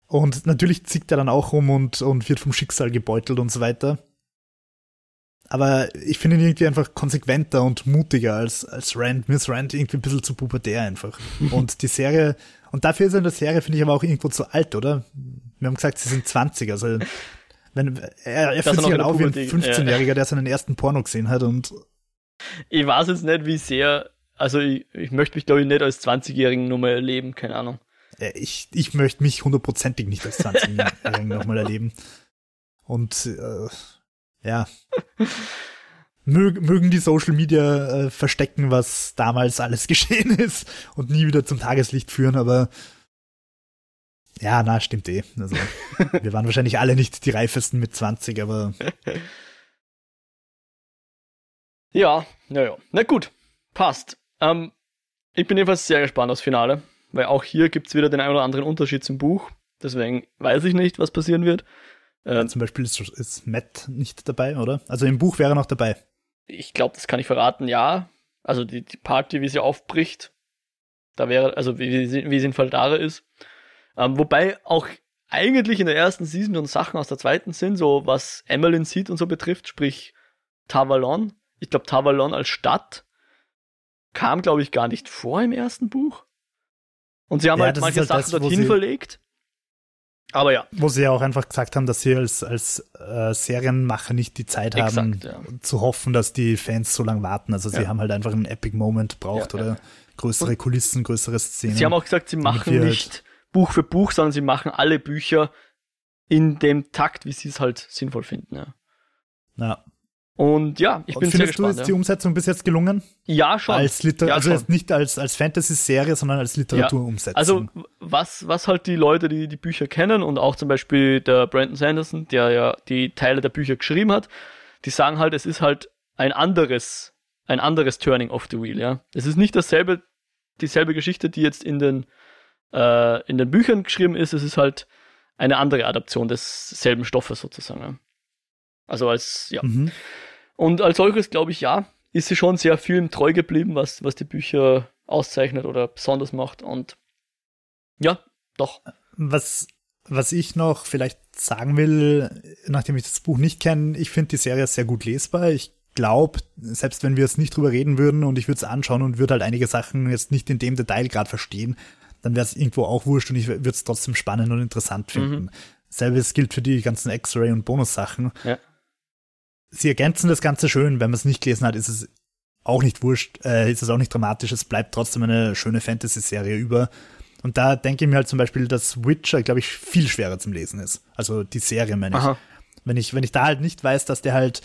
Und natürlich zickt er dann auch rum und wird vom Schicksal gebeutelt und so weiter. Aber ich finde ihn irgendwie einfach konsequenter und mutiger als Rand. Mir ist Rand irgendwie ein bisschen zu pubertär einfach. Und die Serie, und dafür ist er in der Serie, finde ich, aber auch irgendwo zu alt, oder? Wir haben gesagt, sie sind 20, also er fühlt sich halt auch wie ein 15-Jähriger, der seinen ersten Porno gesehen hat und ich weiß jetzt nicht, wie sehr, also ich möchte mich, glaube ich, nicht als 20-Jährigen nochmal erleben, keine Ahnung. Ich möchte mich hundertprozentig nicht als 20-Jährigen nochmal erleben. Und mögen die Social Media verstecken, was damals alles geschehen ist und nie wieder zum Tageslicht führen, aber ja, na, stimmt eh. Also, wir waren wahrscheinlich alle nicht die Reifesten mit 20, aber ja, naja. Na gut, passt. Ich bin jedenfalls sehr gespannt aufs Finale, weil auch hier gibt's wieder den ein oder anderen Unterschied zum Buch. Deswegen weiß ich nicht, was passieren wird. Zum Beispiel ist Matt nicht dabei, oder? Also im Buch wäre er noch dabei. Ich glaube, das kann ich verraten, ja. Also die Party, wie sie aufbricht, da wäre, also wie sie in Fal Dara ist. Wobei auch eigentlich in der ersten Season schon Sachen aus der zweiten sind, so was Emmerlyn sieht und so betrifft, sprich Tavalon. Ich glaube, Tavalon als Stadt kam, glaube ich, gar nicht vor im ersten Buch. Und sie haben halt manche Sachen dorthin verlegt. Aber ja. Wo sie ja auch einfach gesagt haben, dass sie als Serienmacher nicht die Zeit haben, zu hoffen, dass die Fans so lange warten. Also sie haben halt einfach einen Epic Moment braucht oder größere Kulissen, größere Szenen. Sie haben auch gesagt, sie machen nicht Buch für Buch, sondern sie machen alle Bücher in dem Takt, wie sie es halt sinnvoll finden. Ja. Und ja, ich bin sehr gespannt. Findest du, ist die Umsetzung bis jetzt gelungen? Ja, schon. Also nicht als Fantasy-Serie, sondern als Literaturumsetzung. Ja. Also was halt die Leute, die Bücher kennen und auch zum Beispiel der Brandon Sanderson, der ja die Teile der Bücher geschrieben hat, die sagen halt, es ist halt ein anderes Turning of the Wheel, ja. Es ist nicht dieselbe Geschichte, die jetzt in den Büchern geschrieben ist, es ist halt eine andere Adaption desselben Stoffes sozusagen. Ja. Also als, ja. Mhm. Und als solches, glaube ich, ja, ist sie schon sehr viel treu geblieben, was die Bücher auszeichnet oder besonders macht. Und ja, doch. Was ich noch vielleicht sagen will, nachdem ich das Buch nicht kenne, ich finde die Serie sehr gut lesbar. Ich glaube, selbst wenn wir es nicht drüber reden würden und ich würde es anschauen und würde halt einige Sachen jetzt nicht in dem Detail gerade verstehen, dann wäre es irgendwo auch wurscht und ich würde es trotzdem spannend und interessant finden. Mhm. Selbes gilt für die ganzen X-Ray- und Bonussachen. Ja. Sie ergänzen das Ganze schön. Wenn man es nicht gelesen hat, ist es auch nicht wurscht, ist es auch nicht dramatisch. Es bleibt trotzdem eine schöne Fantasy-Serie über. Und da denke ich mir halt zum Beispiel, dass Witcher, glaube ich, viel schwerer zum Lesen ist. Also die Serie, meine ich. Wenn ich da halt nicht weiß, dass der halt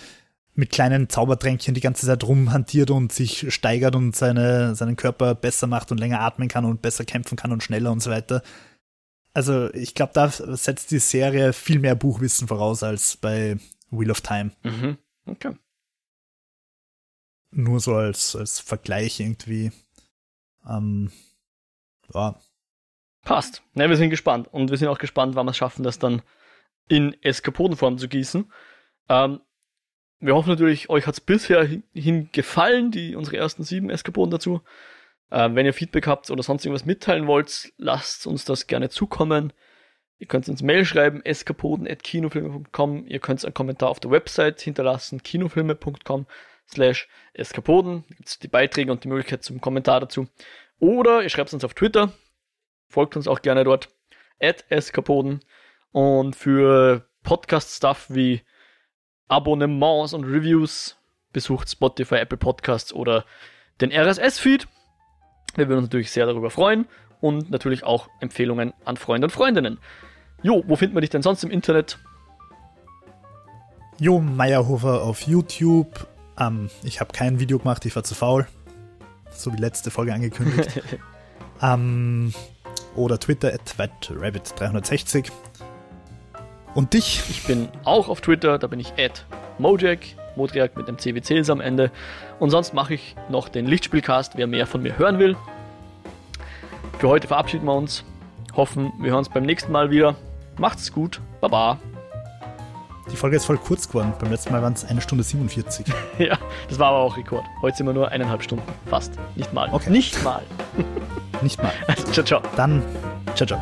mit kleinen Zaubertränkchen die ganze Zeit rumhantiert und sich steigert und seinen Körper besser macht und länger atmen kann und besser kämpfen kann und schneller und so weiter. Also ich glaube, da setzt die Serie viel mehr Buchwissen voraus als bei Wheel of Time. Mhm. Okay. Nur so als Vergleich irgendwie. Ja. Passt. Ne, wir sind gespannt. Und wir sind auch gespannt, wann wir es schaffen, das dann in Eskapodenform zu gießen. Wir hoffen natürlich, euch hat es bisher hin gefallen, unsere ersten 7 Eskapoden dazu. Wenn ihr Feedback habt oder sonst irgendwas mitteilen wollt, lasst uns das gerne zukommen. Ihr könnt uns Mail schreiben, eskapoden@kinofilme.com. Ihr könnt einen Kommentar auf der Website hinterlassen, kinofilme.com/eskapoden. Da gibt es die Beiträge und die Möglichkeit zum Kommentar dazu. Oder ihr schreibt uns auf Twitter. Folgt uns auch gerne dort, @eskapoden. Und für Podcast-Stuff wie Abonnements und Reviews besucht Spotify, Apple Podcasts oder den RSS-Feed. Wir würden uns natürlich sehr darüber freuen und natürlich auch Empfehlungen an Freunde und Freundinnen. Jo, wo findet man dich denn sonst im Internet? Jo, Meierhofer auf YouTube. Ich habe kein Video gemacht, ich war zu faul. So wie letzte Folge angekündigt. Oder Twitter @whiterabbit360. Und dich? Ich bin auch auf Twitter, da bin ich @Modriak mit dem CWCs am Ende. Und sonst mache ich noch den Lichtspielcast, wer mehr von mir hören will. Für heute verabschieden wir uns. Hoffen, wir hören uns beim nächsten Mal wieder. Macht's gut. Baba. Die Folge ist voll kurz geworden. Beim letzten Mal waren es 1 Stunde 47. Ja, das war aber auch Rekord. Heute sind wir nur 1,5 Stunden. Fast. Nicht mal. Okay. Nicht mal. Also, ciao, ciao. Dann, ciao, ciao.